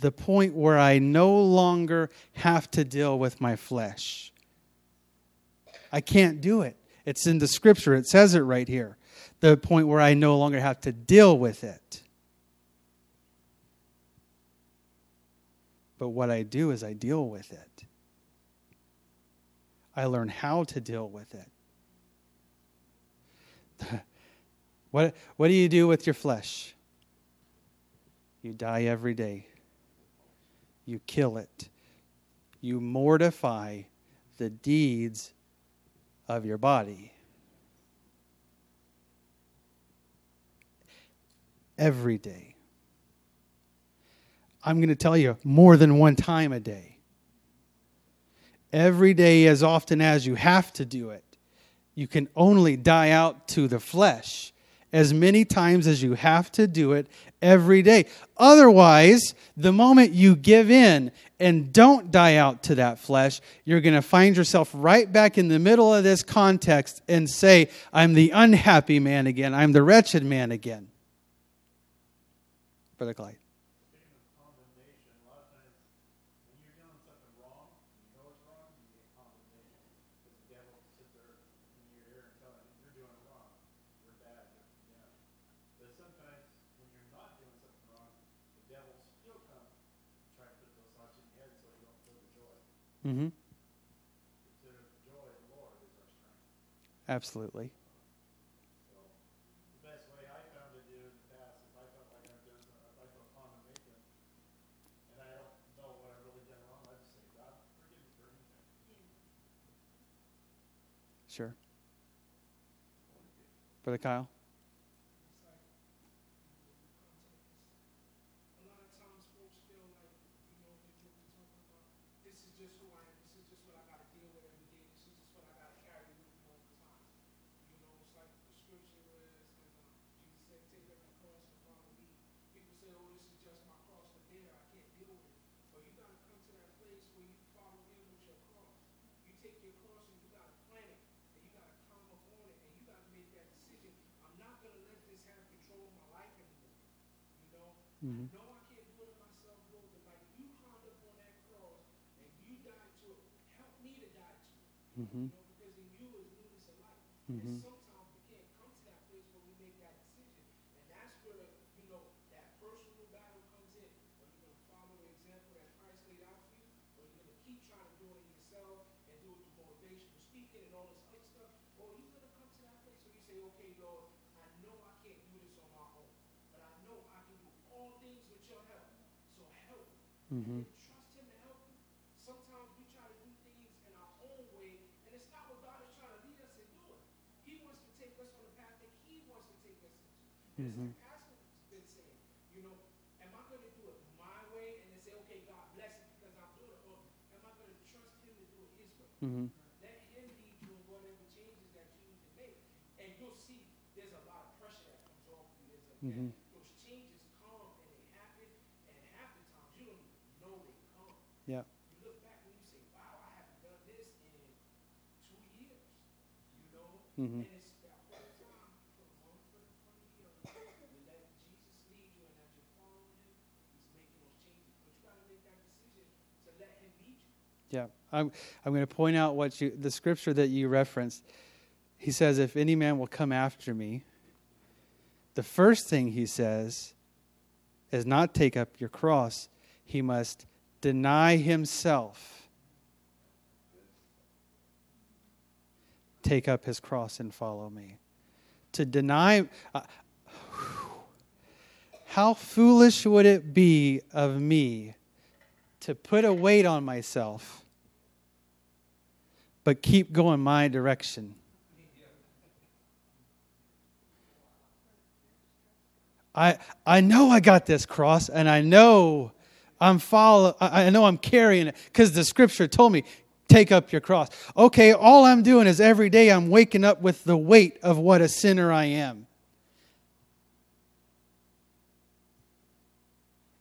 the point where I no longer have to deal with my flesh. I can't do it. It's in the scripture. It says it right here. The point where I no longer have to deal with it. But what I do is I deal with it. I learn how to deal with it. What do you do with your flesh? You die every day. You kill it. You mortify the deeds of your body. Every day. I'm going to tell you, more than one time a day. Every day, as often as you have to do it. You can only die out to the flesh as many times as you have to do it every day. Otherwise, the moment you give in and don't die out to that flesh, you're going to find yourself right back in the middle of this context and say, I'm the unhappy man again. I'm the wretched man again. Brother Clyde. Mm-hmm. Absolutely. So, the best way I found to do in the past is I felt like I've done something, I feel condemnation, and I don't know what I've really done wrong. I just say, God, forgive me for anything. Sure. Brother Kyle? Thank you. control my life anymore. You know? Mm-hmm. No, I can't do it myself, Lord, but like you climbed up on that cross and you died to it. Help me to die to it. Mm-hmm. You know, because in you is newness of life. Mm-hmm. And sometimes we can't come to that place where we make that decision. And that's where, you know, that personal battle comes in. Are you going to follow the example that Christ laid out for you? Or are you going to keep trying to do it yourself and do it through motivational speaking and all this other stuff? Or are you going to come to that place where you say, okay, Lord, I know I can't do this on my own, but I know I can do all things with your help. So help me. Mm-hmm. Trust him to help you. Sometimes we try to do things in our own way, and it's not what God is trying to lead us in doing. He wants to take us on the path that he wants to take us into. It's like Pastor's been saying, you know, am I going to do it my way and then say, okay, God bless it because I'm doing it, or am I going to trust him to do it his way? Mm-hmm. Mm-hmm. Those changes come and they happen, and half the time you don't even know they come. Yeah. You look back and you say, wow, I haven't done this in 2 years, you know? Mm-hmm. And it's that one time you put one foot in front of the other, you let Jesus lead you, and as you're following him, he's making those changes. But you got to make that decision to let him lead you. Yeah. I'm going to point out what the scripture that you referenced. He says, if any man will come after me, the first thing he says is not take up your cross. He must deny himself. Take up his cross and follow me. To deny... how foolish would it be of me to put a weight on myself but keep going my direction? I know I got this cross, and I know I'm carrying it because the scripture told me, take up your cross. Okay, all I'm doing is every day I'm waking up with the weight of what a sinner I am.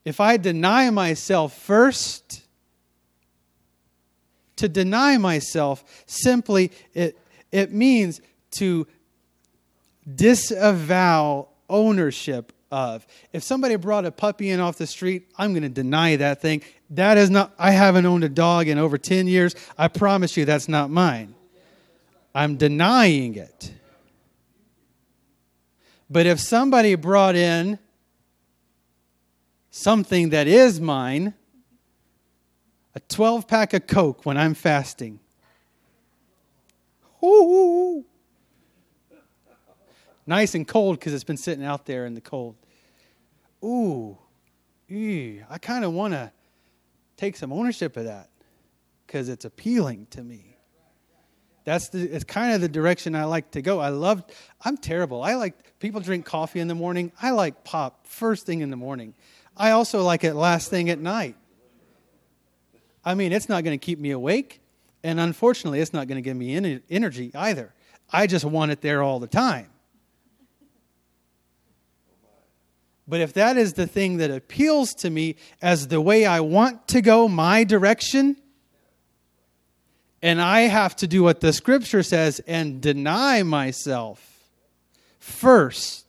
If I deny myself first, to deny myself simply it means to disavow ownership of. If somebody brought a puppy in off the street, I'm going to deny that thing. That is not, I haven't owned a dog in over 10 years. I promise you that's not mine. I'm denying it. But if somebody brought in something that is mine, a 12-pack of Coke when I'm fasting. Ooh. Nice and cold because it's been sitting out there in the cold. Ooh, I kind of want to take some ownership of that because it's appealing to me. It's kind of the direction I like to go. I'm terrible. People drink coffee in the morning. I like pop first thing in the morning. I also like it last thing at night. I mean, it's not going to keep me awake. And unfortunately, it's not going to give me any energy either. I just want it there all the time. But if that is the thing that appeals to me as the way I want to go, my direction, and I have to do what the scripture says and deny myself first,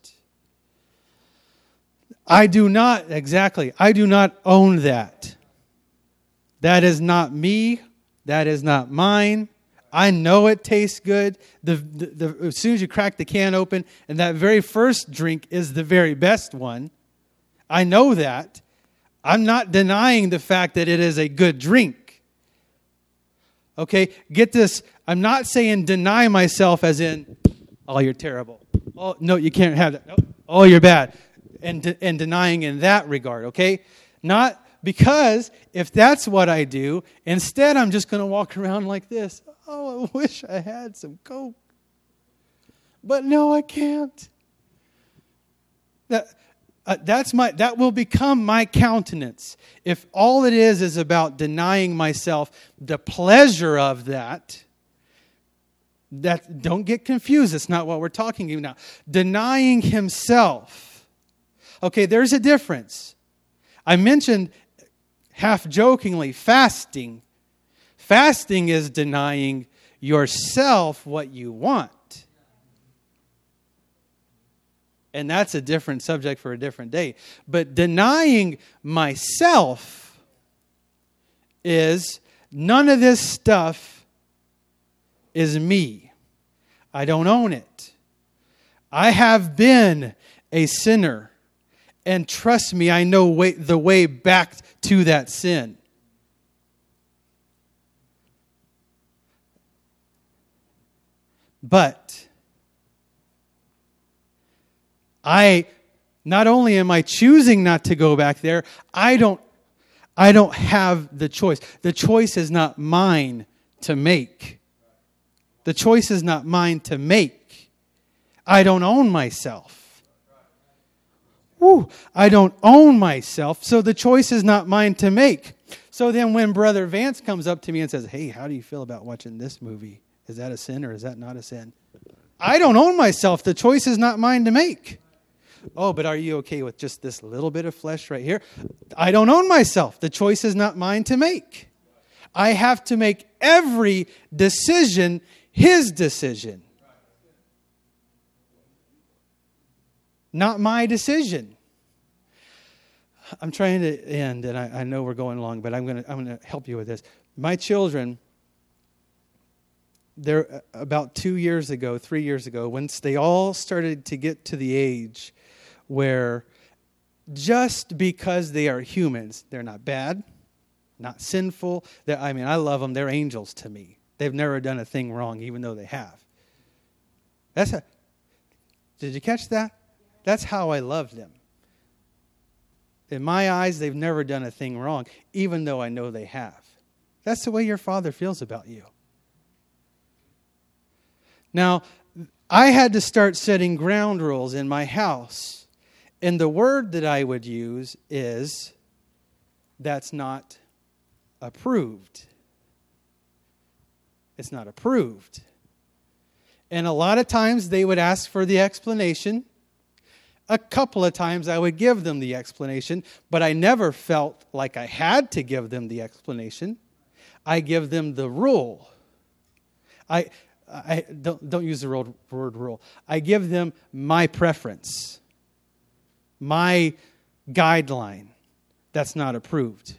I do not own that. That is not me. That is not mine. I know it tastes good. As soon as you crack the can open, and that very first drink is the very best one. I know that. I'm not denying the fact that it is a good drink. Okay, get this. I'm not saying deny myself as in, oh, you're terrible. Oh, no, you can't have that. Nope. Oh, you're bad. And denying in that regard, okay? Not because if that's what I do, instead I'm just going to walk around like this. Oh, I wish I had some Coke. But no, I can't. That will become my countenance. If all it is about denying myself the pleasure of that, don't get confused. It's not what we're talking about now. Denying himself. Okay, there's a difference. I mentioned half-jokingly fasting. Fasting is denying yourself what you want. And that's a different subject for a different day. But denying myself is none of this stuff is me. I don't own it. I have been a sinner. And trust me, I know the way back to that sin. But I, not only am I choosing not to go back there, I don't have the choice. The choice is not mine to make. The choice is not mine to make. I don't own myself. I don't own myself, so the choice is not mine to make. So then when Brother Vance comes up to me and says, "Hey, how do you feel about watching this movie? Is that a sin or is that not a sin?" I don't own myself. The choice is not mine to make. Oh, but are you okay with just this little bit of flesh right here? I don't own myself. The choice is not mine to make. I have to make every decision His decision. Not my decision. I'm trying to end, and I know we're going long, but I'm going to help you with this. My children, they're about 3 years ago, once they all started to get to the age where just because they are humans, they're not bad, not sinful. I love them. They're angels to me. They've never done a thing wrong, even though they have. Did you catch that? That's how I love them. In my eyes, they've never done a thing wrong, even though I know they have. That's the way your Father feels about you. Now, I had to start setting ground rules in my house. And the word that I would use is, that's not approved. It's not approved. And a lot of times they would ask for the explanation. A couple of times I would give them the explanation, but I never felt like I had to give them the explanation. I give them the rule. I don't use the word rule. I give them my preference, my guideline that's not approved.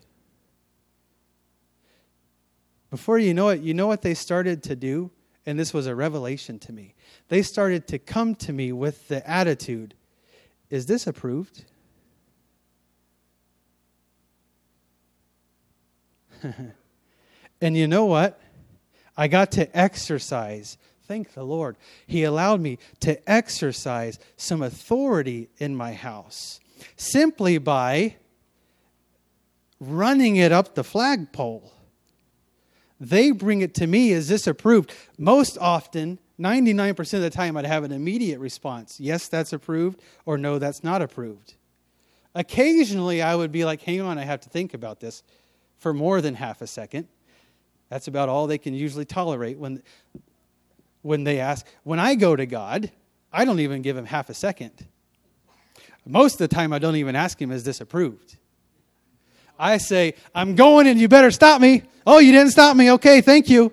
Before you know what they started to do? And this was a revelation to me. They started to come to me with the attitude, is this approved? And you know what? I got to exercise. Thank the Lord. He allowed me to exercise some authority in my house simply by running it up the flagpole. They bring it to me. Is this approved? Most often, 99% of the time, I'd have an immediate response. Yes, that's approved, or no, that's not approved. Occasionally, I would be like, hang on, I have to think about this for more than half a second. That's about all they can usually tolerate when they ask. When I go to God, I don't even give Him half a second. Most of the time, I don't even ask Him, is this approved? I say, I'm going and you better stop me. Oh, you didn't stop me. Okay, thank you.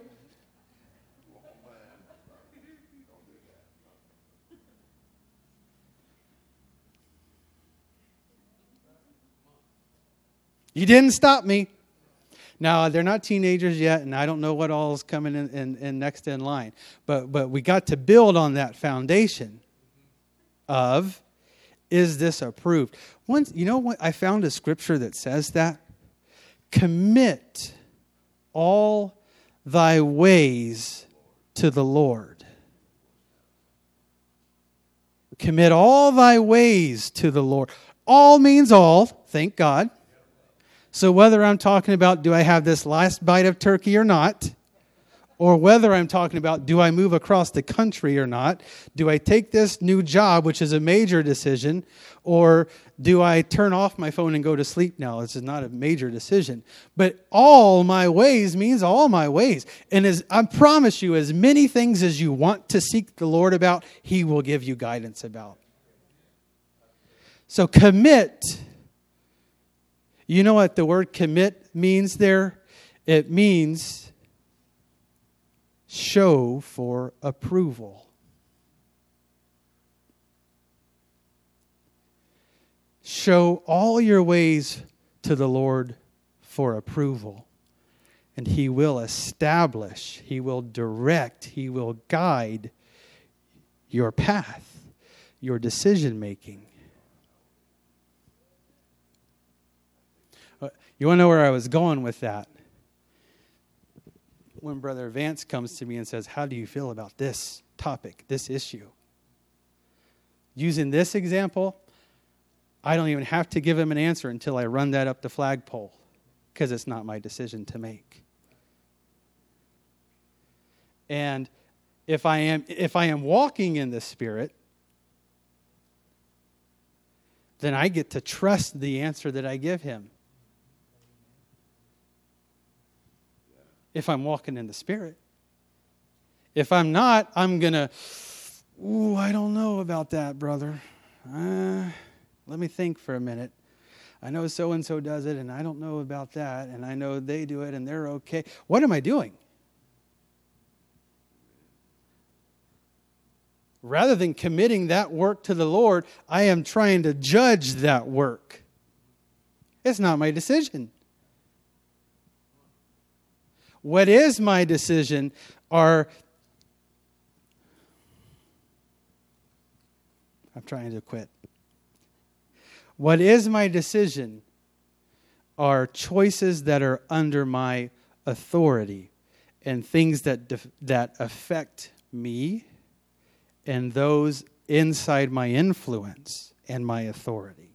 You didn't stop me. Now, they're not teenagers yet, and I don't know what all is coming in next in line. But we got to build on that foundation of, is this approved? Once, you know what? I found a scripture that says that. Commit all thy ways to the Lord. Commit all thy ways to the Lord. All means all, thank God. So whether I'm talking about, do I have this last bite of turkey or not? Or whether I'm talking about, do I move across the country or not? Do I take this new job, which is a major decision? Or do I turn off my phone and go to sleep now? This is not a major decision. But all my ways means all my ways. And as I promise you, as many things as you want to seek the Lord about, He will give you guidance about. So commit. You know what the word commit means there? It means show for approval. Show all your ways to the Lord for approval, and He will establish, He will direct, He will guide your path, your decision making. You want to know where I was going with that? When Brother Vance comes to me and says, how do you feel about this topic, this issue? Using this example, I don't even have to give him an answer until I run that up the flagpole, because it's not my decision to make. And if I am walking in the Spirit, then I get to trust the answer that I give him. If I'm walking in the Spirit. If I'm not, I'm going to, I don't know about that, brother. Let me think for a minute. I know so-and-so does it, and I don't know about that, and I know they do it, and they're okay. What am I doing? Rather than committing that work to the Lord, I am trying to judge that work. It's not my decision. What is my decision are... I'm trying to quit. What is my decision are choices that are under my authority and things that affect me and those inside my influence and my authority.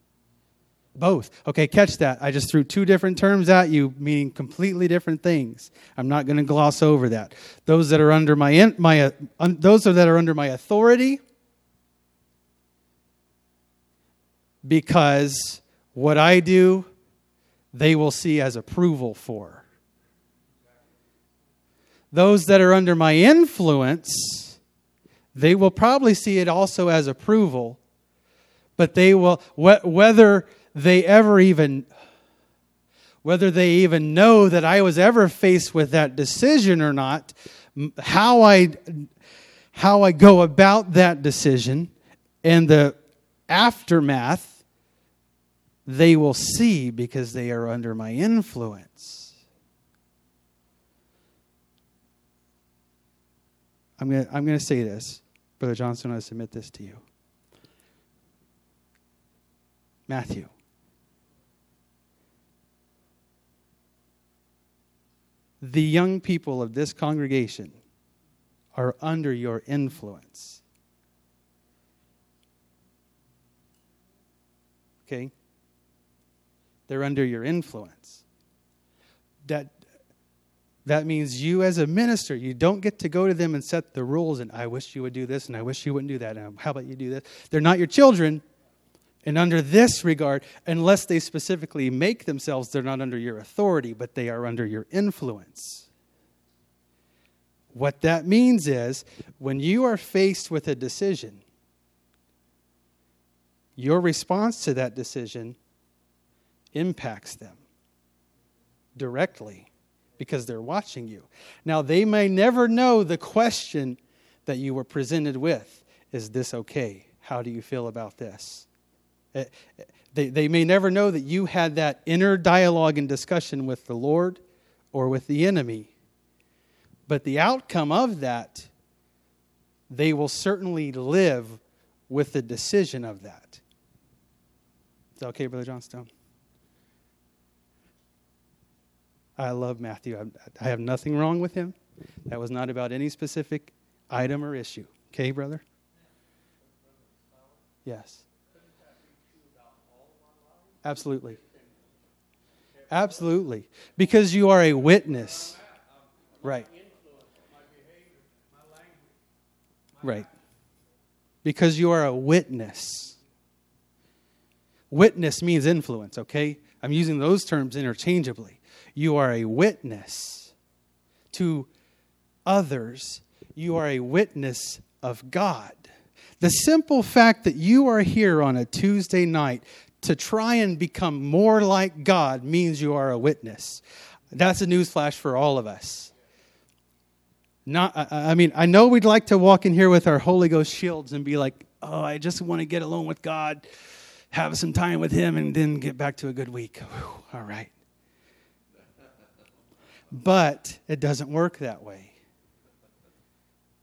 Both. Okay, catch that. I just threw two different terms at you, meaning completely different things. I'm not going to gloss over that. Those that are under my authority, because what I do, they will see as approval for. Those that are under my influence, they will probably see it also as approval, but they will, whether they even know that I was ever faced with that decision or not, how I go about that decision and the aftermath, they will see because they are under my influence. I'm going to say this. Brother Johnson, I submit this to you. Matthew. The young people of this congregation are under your influence. Okay? They're under your influence. That means you as a minister, you don't get to go to them and set the rules and I wish you would do this and I wish you wouldn't do that and how about you do this. They're not your children. And under this regard, unless they specifically make themselves, they're not under your authority, but they are under your influence. What that means is when you are faced with a decision, your response to that decision impacts them directly because they're watching you. Now, they may never know the question that you were presented with. Is this okay? How do you feel about this? They may never know that you had that inner dialogue and discussion with the Lord or with the enemy. But the outcome of that, they will certainly live with the decision of that. Is that okay, Brother Johnstone? I love Matthew. I have nothing wrong with him. That was not about any specific item or issue. Okay, brother? Yes. Absolutely. Absolutely. Because you are a witness. Right. Right. Because you are a witness. Witness means influence, okay? I'm using those terms interchangeably. You are a witness to others. You are a witness of God. The simple fact that you are here on a Tuesday night to try and become more like God means you are a witness. That's a newsflash for all of us. I know we'd like to walk in here with our Holy Ghost shields and be like, oh, I just want to get alone with God. have some time with him, and then get back to a good week. Whew, all right. But it doesn't work that way.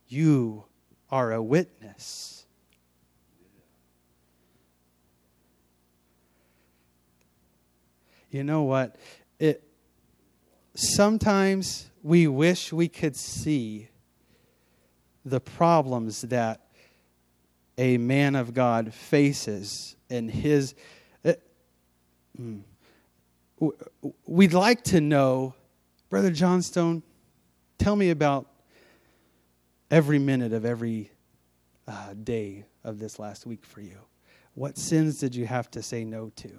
You are a witness. You know what? Sometimes we wish we could see the problems that a man of God faces in his... We'd like to know, Brother Johnstone, tell me about every minute of every day of this last week for you. What sins did you have to say no to?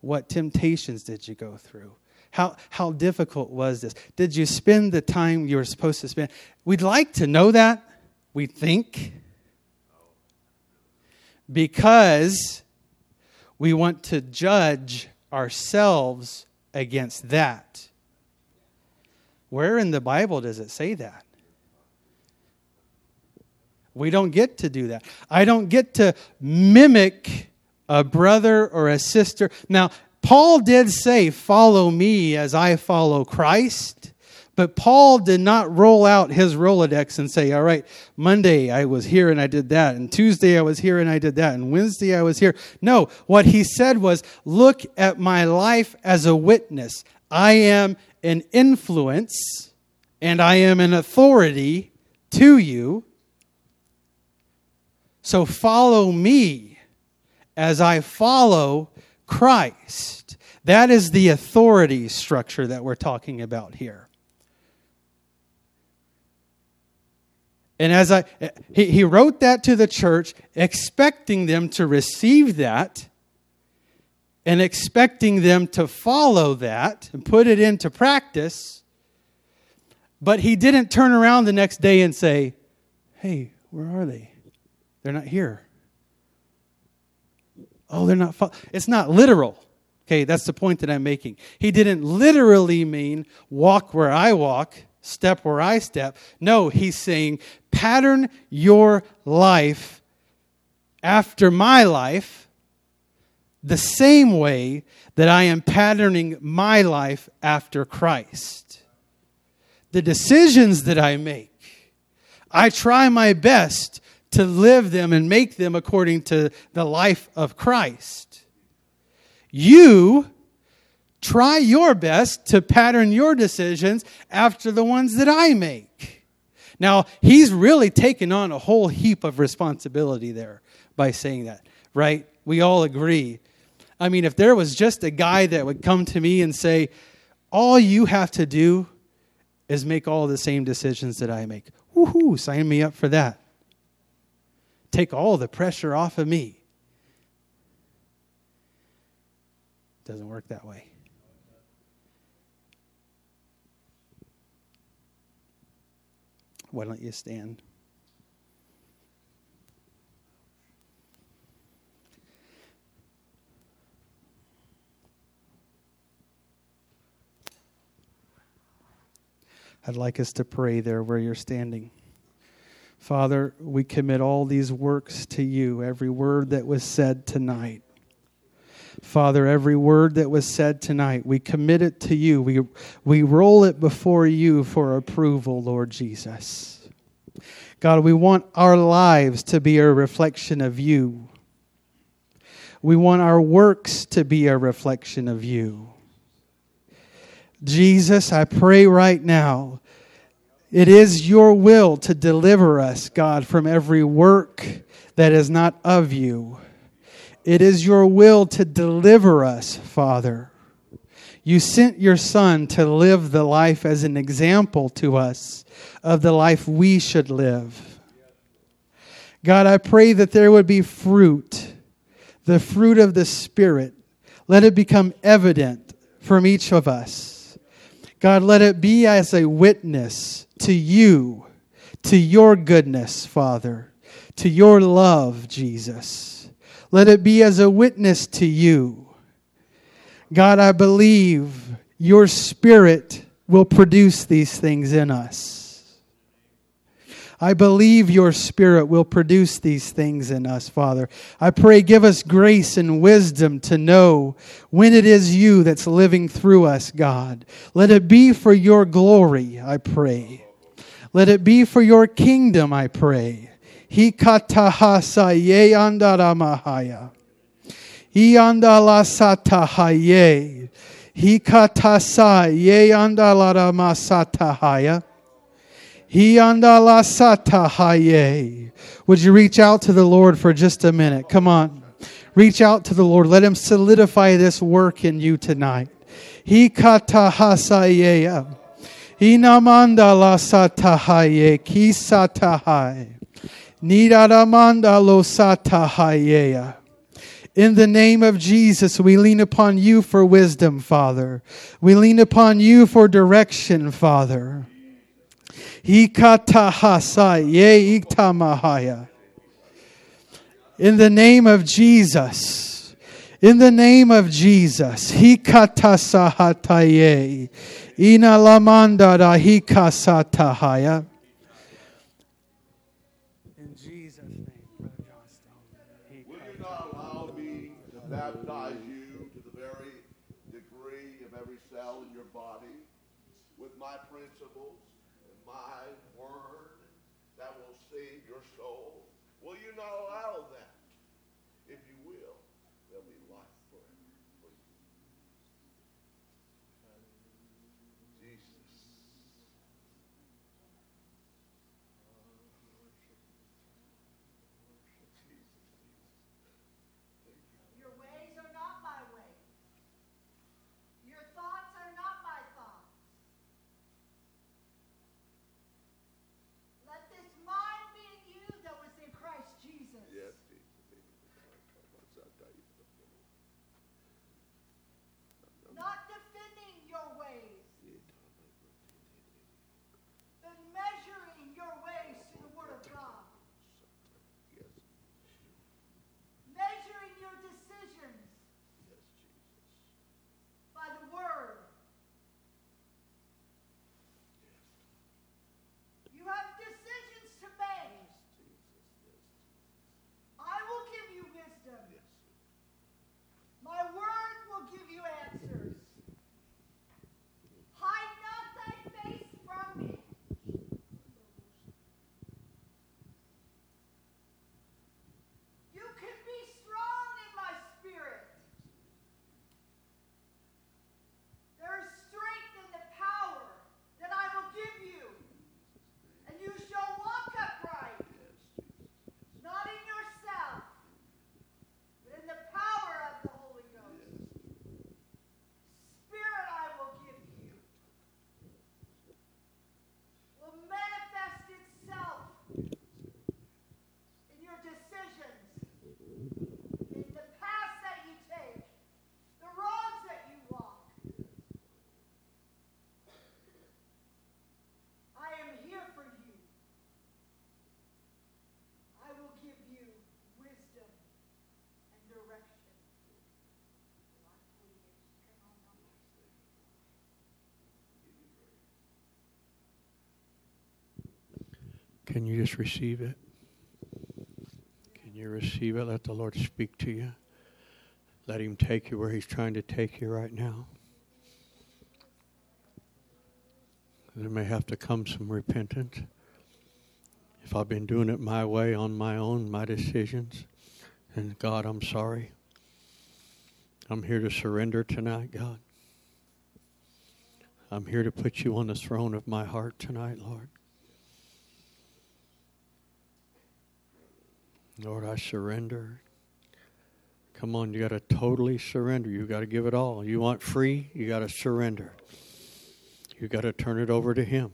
What temptations did you go through? How difficult was this? Did you spend the time you were supposed to spend? We'd like to know that, we think, because we want to judge ourselves against that. Where in the Bible does it say that? We don't get to do that. I don't get to mimic a brother or a sister. Now, Paul did say, follow me as I follow Christ. But Paul did not roll out his Rolodex and say, all right, Monday I was here and I did that, and Tuesday I was here and I did that, and Wednesday I was here. No, what he said was, look at my life as a witness. I am an influence and I am an authority to you. So follow me as I follow Christ. That is the authority structure that we're talking about here. And as he wrote that to the church, expecting them to receive that and expecting them to follow that and put it into practice. But he didn't turn around the next day and say, hey, where are they? They're not here. Oh, they're not. It's not literal. Okay, that's the point that I'm making. He didn't literally mean walk where I walk, step where I step. No, he's saying pattern your life after my life the same way that I am patterning my life after Christ. The decisions that I make, I try my best to live them and make them according to the life of Christ. You try your best to pattern your decisions after the ones that I make. Now, he's really taken on a whole heap of responsibility there by saying that, right? We all agree. I mean, if there was just a guy that would come to me and say, all you have to do is make all the same decisions that I make. Woohoo, sign me up for that. Take all the pressure off of me. Doesn't work that way. Why don't you stand? I'd like us to pray there where you're standing. Father, we commit all these works to you, every word that was said tonight. Father, every word that was said tonight, we commit it to you. We roll it before you for approval, Lord Jesus. God, we want our lives to be a reflection of you. We want our works to be a reflection of you. Jesus, I pray right now, it is your will to deliver us, God, from every work that is not of you. It is your will to deliver us, Father. You sent your Son to live the life as an example to us of the life we should live. God, I pray that there would be fruit, the fruit of the Spirit. Let it become evident from each of us. God, let it be as a witness to you, to your goodness, Father, to your love, Jesus. Let it be as a witness to you. God, I believe your Spirit will produce these things in us. I believe your Spirit will produce these things in us, Father. I pray, give us grace and wisdom to know when it is you that's living through us, God. Let it be for your glory, I pray. Let it be for your kingdom, I pray. Hikatahasayeandaramahaya. Iandalasatahaye. Hikatasayeandalaramasatahaya. Hiandalasatahaye. Would you reach out to the Lord for just a minute? Come on. Reach out to the Lord. Let him solidify this work in you tonight. Hikatahasayeya. Inamandalasatahaye. Kisatahaye. Nidaramandalosatahayeya. In the name of Jesus, we lean upon you for wisdom, Father. We lean upon you for direction, Father. In the name of Jesus. In the name of Jesus. Hikatasahataye. Inalamandara hikasatahaya. Can you just receive it? Can you receive it? Let the Lord speak to you. Let him take you where he's trying to take you right now. There may have to come some repentance. If I've been doing it my way, on my own, my decisions, and God, I'm sorry. I'm here to surrender tonight, God. I'm here to put you on the throne of my heart tonight, Lord. Lord, I surrender. Come on, you got to totally surrender. You got to give it all. You want free? You got to surrender. You got to turn it over to him.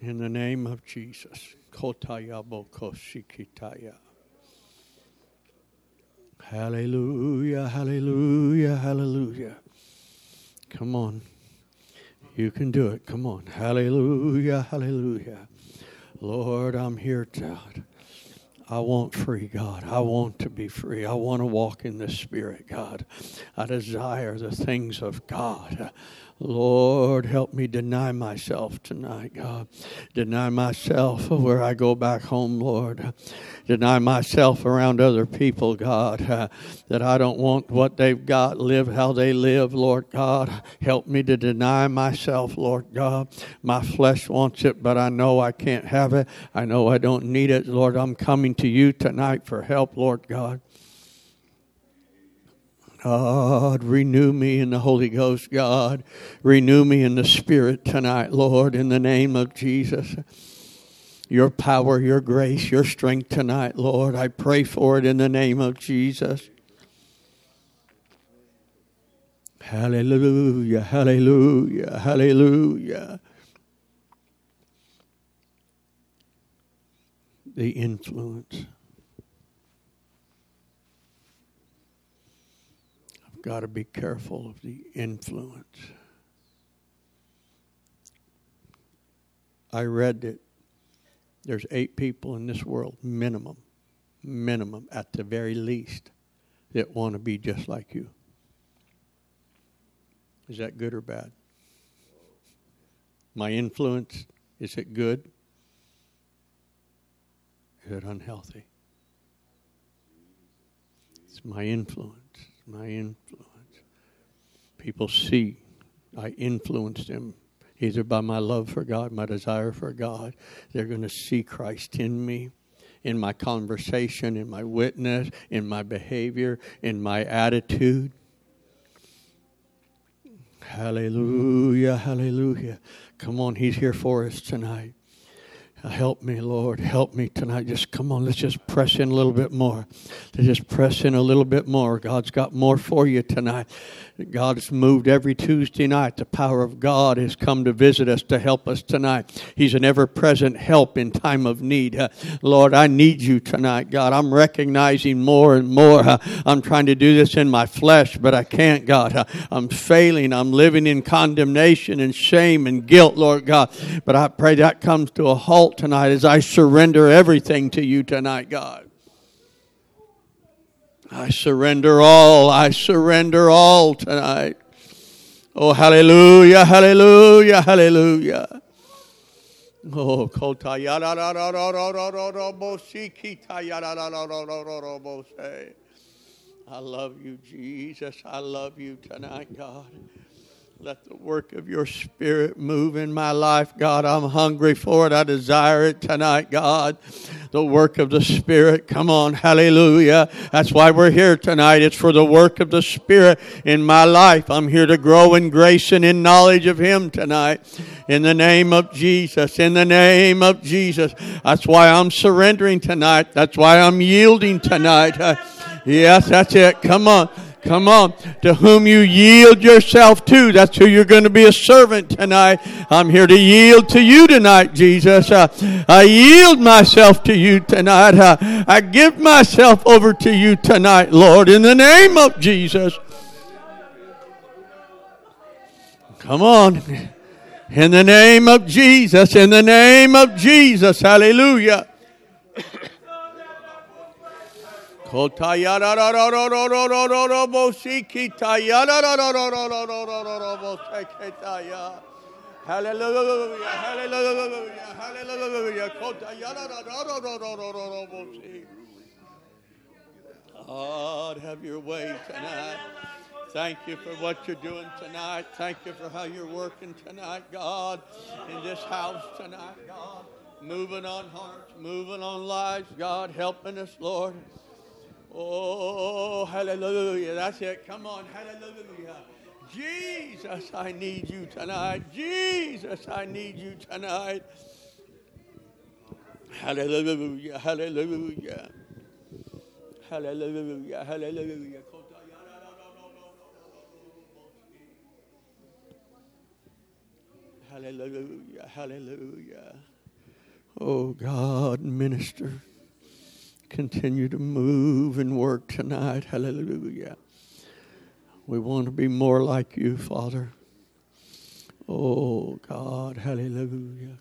In the name of Jesus. Kotaya boko sikitaya. Hallelujah, hallelujah, hallelujah. Come on. You can do it. Come on. Hallelujah, hallelujah. Lord, I'm here, God. I want free, God. I want to be free. I want to walk in the Spirit, God. I desire the things of God. Lord, help me deny myself tonight, God. Deny myself where I go back home, Lord. Deny myself around other people, God, that I don't want what they've got, live how they live, Lord God. Help me to deny myself, Lord God. My flesh wants it, but I know I can't have it. I know I don't need it, Lord. I'm coming to you tonight for help, Lord God. God, renew me in the Holy Ghost, God. Renew me in the Spirit tonight, Lord, in the name of Jesus. Your power, your grace, your strength tonight, Lord. I pray for it in the name of Jesus. Hallelujah, hallelujah, hallelujah. The influence. Got to be careful of the influence. I read that there's 8 people in this world, minimum, at the very least, that want to be just like you. Is that good or bad? My influence, is it good? Is it unhealthy? It's my influence. My influence. People see I influence them either by my love for God, my desire for God. They're going to see Christ in me, in my conversation, in my witness, in my behavior, in my attitude. Hallelujah, hallelujah. Come on, He's here for us tonight. Help me, Lord. Help me tonight. Just come on. Let's just press in a little bit more. Let's just press in a little bit more. God's got more for you tonight. God's moved every Tuesday night. The power of God has come to visit us, to help us tonight. He's an ever-present help in time of need. Lord, I need you tonight, God. I'm recognizing more and more. I'm trying to do this in my flesh, but I can't, God. I'm failing. I'm living in condemnation and shame and guilt, Lord God. But I pray that comes to a halt tonight as I surrender everything to you tonight, God. I surrender all. I surrender all tonight. Oh, hallelujah, hallelujah, hallelujah. Oh, I love you, Jesus. I love you tonight, God. Let the work of your Spirit move in my life, God. I'm hungry for it. I desire it tonight, God. The work of the Spirit. Come on, hallelujah. That's why we're here tonight. It's for the work of the Spirit in my life. I'm here to grow in grace and in knowledge of Him tonight. In the name of Jesus. In the name of Jesus. That's why I'm surrendering tonight. That's why I'm yielding tonight. Yes, that's it. Come on. Come on. To whom you yield yourself to, that's who you're going to be a servant tonight. I'm here to yield to you tonight, Jesus. I yield myself to you tonight. I give myself over to you tonight, Lord, in the name of Jesus. Come on. In the name of Jesus. In the name of Jesus. Hallelujah. Hallelujah, hallelujah, hallelujah. God, have your way tonight. Thank you for what you're doing tonight. Thank you for how you're working tonight, God, in this house tonight, God. Moving on hearts, moving on lives, God, helping us, Lord. Oh, hallelujah. That's it. Come on. Hallelujah. Jesus, I need you tonight. Jesus, I need you tonight. Hallelujah. Hallelujah. Hallelujah. Hallelujah. Hallelujah. Hallelujah. Oh, God, minister. Continue to move and work tonight. Hallelujah. We want to be more like you, Father. Oh, God. Hallelujah.